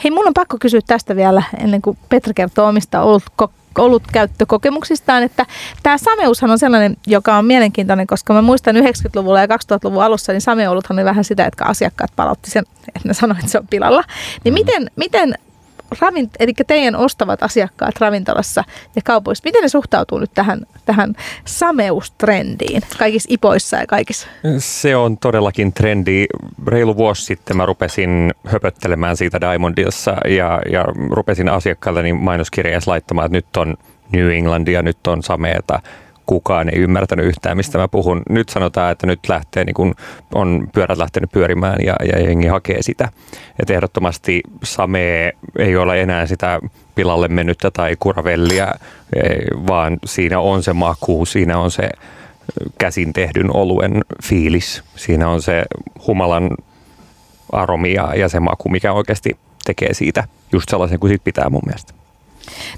Hei, mun on pakko kysyä tästä vielä, ennen kuin Petri kertoo omista olutkokemuksista. Ollut käyttökokemuksistaan, että tämä sameushan on sellainen, joka on mielenkiintoinen, koska mä muistan yhdeksänkymmentäluvulla ja kaksituhattaluvun alussa, niin sameoluthan oli vähän sitä, että asiakkaat palautti sen, että ne sanoi, että se on pilalla. Niin miten, miten ravint, eli teidän ostavat asiakkaat ravintolassa ja kaupoissa, miten ne suhtautuu nyt tähän, tähän sameustrendiin kaikissa ipoissa ja kaikissa? Se on todellakin trendi. Reilu vuosi sitten mä rupesin höpöttelemään siitä Diamondissa ja, ja rupesin asiakkailleni mainoskirjeessä laittamaan, että nyt on New Englandia, nyt on sameeta. Kukaan ei ymmärtänyt yhtään, mistä mä puhun. Nyt sanotaan, että nyt lähtee, niin kun on pyörät lähtenyt pyörimään ja, ja jengi hakee sitä. Et ehdottomasti samee ei ole enää sitä pilalle mennyttä tai kuravellia, vaan siinä on se maku, siinä on se käsin tehdyn oluen fiilis. Siinä on se humalan aromi ja, ja se maku, mikä oikeasti tekee siitä just sellaisen kuin siitä pitää mun mielestä.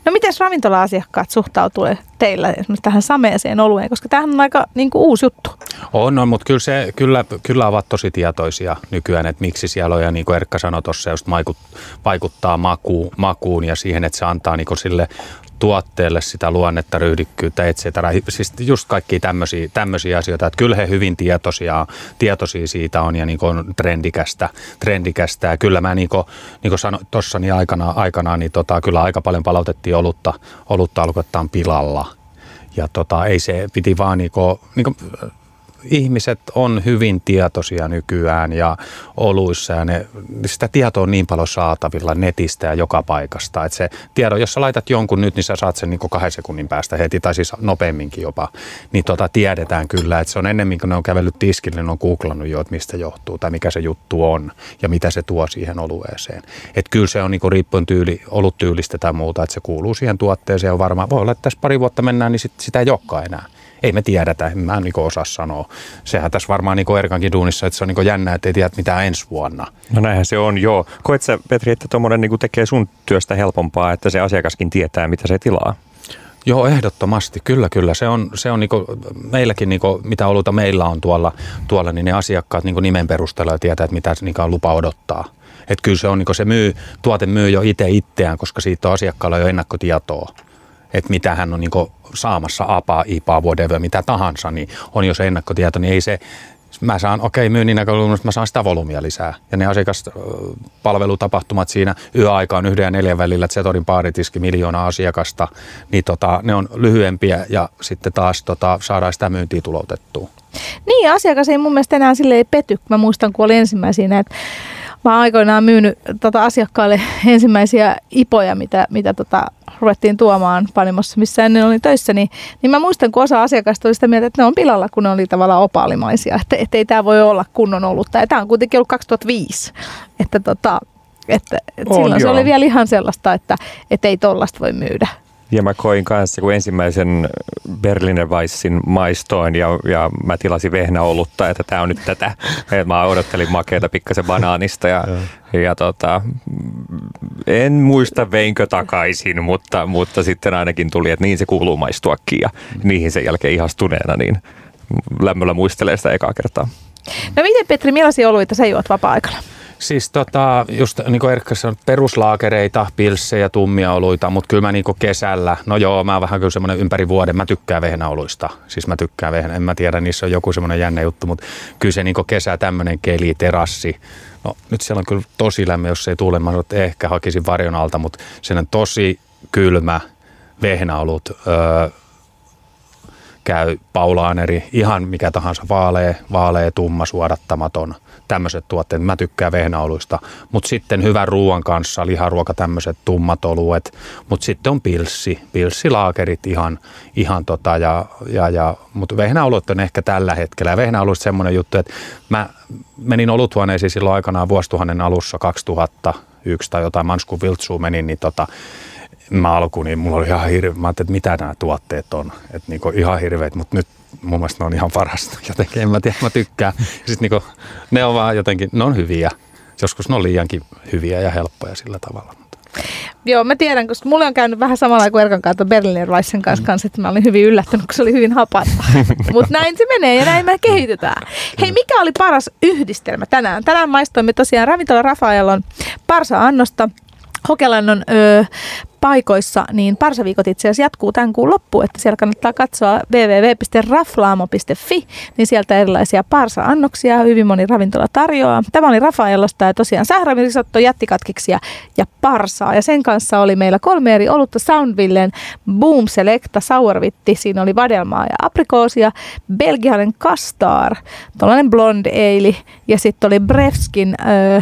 No miten ravintola-asiakkaat suhtautuu teillä esimerkiksi tähän sameeseen olueen, koska tämähän on aika niin kuin uusi juttu? On, on mutta kyllä, se, kyllä, kyllä ovat tosi tietoisia nykyään, että miksi siellä on, ja niin kuin Erkka sanoi tuossa, just vaikuttaa makuun, makuun ja siihen, että se antaa niin kuin sille tuotteelle sitä luonnetta, ryhdikkyyttä, et cetera. Siis just kaikkia tämmöisiä, tämmöisiä asioita, että kyllä he hyvin tietoisia, tietoisia siitä on ja niin kuin on trendikästä, trendikästä. Ja kyllä mä niin kuin, niin kuin sanoin tuossa niin aikana, aikana niin tota, kyllä aika paljon palautettiin olutta, olutta alkuettaan pilalla. Ja tota, ei se piti vaan niin kuin, niin kuin, ihmiset on hyvin tietoisia nykyään ja oluissa ja ne, sitä tietoa on niin paljon saatavilla netistä ja joka paikasta. Että se tiedon, jos sä laitat jonkun nyt, niin sä saat sen niin kuin kahden sekunnin päästä heti tai siis nopeamminkin jopa. Niin tota tiedetään kyllä, että se on ennemmin kuin ne on kävellyt tiskille, ne on googlannut jo, että mistä johtuu tai mikä se juttu on ja mitä se tuo siihen olueeseen. Että kyllä se on niin kuin riippuen tyyli, ollut tyylistä tai muuta, että se kuuluu siihen tuotteeseen ja varmaan voi olla, että tässä pari vuotta mennään, niin sit, sitä ei olekaan enää. Ei me tiedetä, mä en niin osaa sanoa. Sehän tässä varmaan niin Erkankin duunissa, että se on niin jännä, että ei tiedä mitään ensi vuonna. No näinhän se on, joo. Koet sä, Petri, että tuommoinen niin tekee sun työstä helpompaa, että se asiakaskin tietää, mitä se tilaa? Joo, ehdottomasti. Kyllä, kyllä. Se on, se on niinku, meilläkin, niinku, mitä oluta meillä on tuolla, tuolla niin ne asiakkaat niinku nimen perusteella ja tietää, että mitä niinku on lupa odottaa. Että kyllä se, on, niinku, se myy, tuote myy jo itse itseään, koska siitä on asiakkaalla jo ennakkotietoa, että mitä hän on niinku saamassa apaa, ipaa, whatever, mitä tahansa, niin on jo se ennakkotieto, niin ei se, mä saan, okei, myynnin näkökulmasta mä saan sitä volyymia lisää. Ja ne asiakaspalvelutapahtumat siinä yöaikaan yhden ja neljän välillä, Zetorin baaritiski, miljoona asiakasta, niin tota, ne on lyhyempiä ja sitten taas tota, saadaan sitä myyntiä tuloutettua. Niin, asiakas ei mun mielestä enää silleen pety. Mä muistan, kun oli ensimmäisiä näitä. Mä aikoinaan myynyt tota, asiakkaille ensimmäisiä ipoja, mitä, mitä tota, ruvettiin tuomaan panimossa, missä ennen olin töissä. Niin, niin mä muistan, kun osa asiakasta oli sitä mieltä, että ne on pilalla, kun ne oli tavallaan opaalimaisia. Että et ei tää voi olla kunnon olutta. Ja tää on kuitenkin ollut kaksituhattaviisi. Että, tota, että, et on, silloin joo. Se oli vielä ihan sellaista, että et ei tollasta voi myydä. Ja mä koin kanssa, kun ensimmäisen Berliner Weissin maistoin ja, ja mä tilasin vehnäolutta, että tää on nyt tätä. Mä odottelin makeata pikkasen banaanista ja, ja tota, en muista veinkö takaisin, mutta, mutta sitten ainakin tuli, että niin se kuuluu maistuakin ja niihin sen jälkeen ihastuneena, niin lämmöllä muistelee sitä ekaa kertaa. No miten Petri, millaisia oluita sä juot vapaa-aikana? Siis tota, just niin kuin Erkka sanoi, peruslaakereita, pilssejä, tummia oluita, mutta kyllä mä niin kuin kesällä, no joo, mä oon vähän kyllä semmoinen ympäri vuoden, mä tykkään vehnäoluista, siis mä tykkään vehnä, en mä tiedä, niissä on joku semmoinen jännä juttu, mutta kyllä se niin kuin kesä, tämmöinen keli, terassi, no nyt siellä on kyllä tosi lämmin, jos ei tuule, mä sanon, että ehkä hakisin varjon alta, mutta sen on tosi kylmä, vehnäolut, öö, käy paulaneri, ihan mikä tahansa vaalea, vaalea tumma, suodattamaton, tämmöiset tuotteet. Mä tykkään vehnäoluista, mutta sitten hyvän ruoan kanssa, liharuoka, tämmöiset tummat oluet, mutta sitten on pilssi, pilssilaakerit ihan, ihan tota ja, ja, ja mutta vehnäolut on ehkä tällä hetkellä. Ja vehnäoluista semmoinen juttu, että mä menin oluthuoneisiin silloin aikanaan vuosituhannen alussa kaksituhattayksi tai jotain, Manskun Viltsuun menin, niin tota, mä alkuun, niin mulla oli ihan hirveä, mä ajattelin, että mitä nämä tuotteet on, että niinku ihan hirveet, mutta nyt mun mielestä ne on ihan parasta, jotenkin en mä tiedä, mä tykkään. Sitten niinku, ne on vaan jotenkin, ne on hyviä, joskus ne on liiankin hyviä ja helppoja sillä tavalla. Joo, mä tiedän, koska mulle on käynyt vähän samalla kuin Erkan kautta Berliner Weissen kanssa, mm. että mä olin hyvin yllättänyt, kun se oli hyvin hapanta. Mutta näin se menee ja näin me kehitetään. Hei, mikä oli paras yhdistelmä tänään? Tänään maistoimme tosiaan Ravintola Rafael on parsa-annosta. H O K Elannon öö, paikoissa, niin parsaviikot itse asiassa jatkuu tämän kuun loppuun, että siellä kannattaa katsoa double-u double-u double-u piste raflaamo piste fi, niin sieltä erilaisia parsa-annoksia hyvin moni ravintola tarjoaa. Tämä oli Rafaelosta ja tosiaan sährävirisotto, jättikatkiksia ja parsaa. Ja sen kanssa oli meillä kolme eri olutta Soundvillen, Boom Selecta Sour Wheat, siinä oli vadelmaa ja aprikoosia, belgialainen Kastaar, tuollainen blonde eili ja sitten oli Brewskin öö,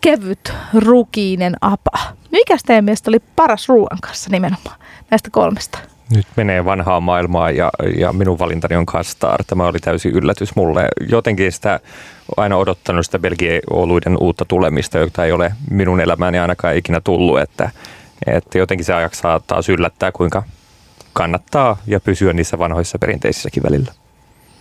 kevyt Rukiinen A P A. Mikäs teidän mielestä oli paras ruoan kanssa nimenomaan näistä kolmesta? Nyt menee vanhaa maailmaa ja, ja minun valintani on Kastaar. Tämä oli täysin yllätys mulle. Jotenkin sitä aina odottanut sitä belgia-oluiden uutta tulemista, jota ei ole minun elämääni ainakaan ikinä tullut. Että, että jotenkin se ajaksi saattaa yllättää, kuinka kannattaa ja pysyä niissä vanhoissa perinteisissäkin välillä.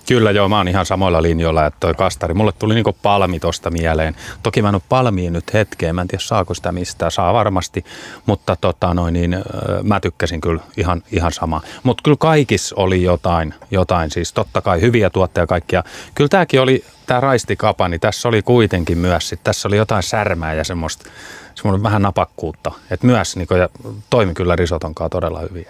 Kyllä joo, mä oon ihan samoilla linjoilla, että toi Kastari. Mulle tuli niinku palmi tosta mieleen. Toki mä en ole palmiin nyt hetkeen, mä en tiedä saako sitä mistään, saa varmasti, mutta tota noin, niin, mä tykkäsin kyllä ihan, ihan samaa. Mutta kyllä kaikissa oli jotain, jotain, siis totta kai hyviä tuotteja kaikkia. Kyllä tämäkin oli, tämä raistikapa, niin tässä oli kuitenkin myös, sit, tässä oli jotain särmää ja semmoista, semmoista vähän napakkuutta. Että myös niinku, ja toimi kyllä risotonkaan todella hyvin.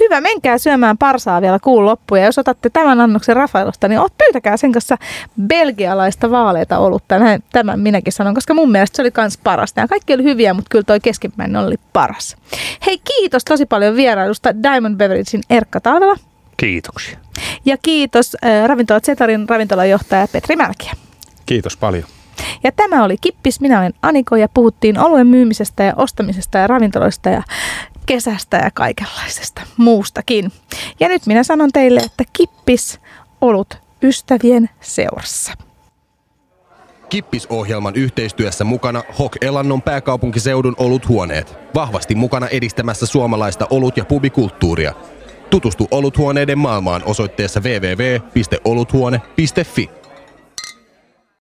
Hyvä, menkää syömään parsaa vielä kuun loppuun. Ja jos otatte tämän annoksen Rafaelosta, niin pyytäkää sen kanssa belgialaista vaaleita olutta. Näin tämän minäkin sanon, koska mun mielestä se oli kans paras. Nämä kaikki oli hyviä, mutta kyllä toi keskimmäinen oli paras. Hei, kiitos tosi paljon vierailusta Diamond Beveragesin Erkka Talvela. Kiitoksia. Ja kiitos äh, Ravintola Zetorin ravintolajohtaja Petri Mälkiä. Kiitos paljon. Ja tämä oli Kippis, minä olen Aniko ja puhuttiin oluen myymisestä ja ostamisesta ja ravintoloista ja kesästä ja kaikenlaisesta muustakin. Ja nyt minä sanon teille, että Kippis, olut ystävien seurassa. Kippis-ohjelman yhteistyössä mukana H O K Elannon pääkaupunkiseudun oluthuoneet. Vahvasti mukana edistämässä suomalaista olut- ja pubikulttuuria. Tutustu oluthuoneiden maailmaan osoitteessa double-u double-u double-u piste oluthuone piste fi.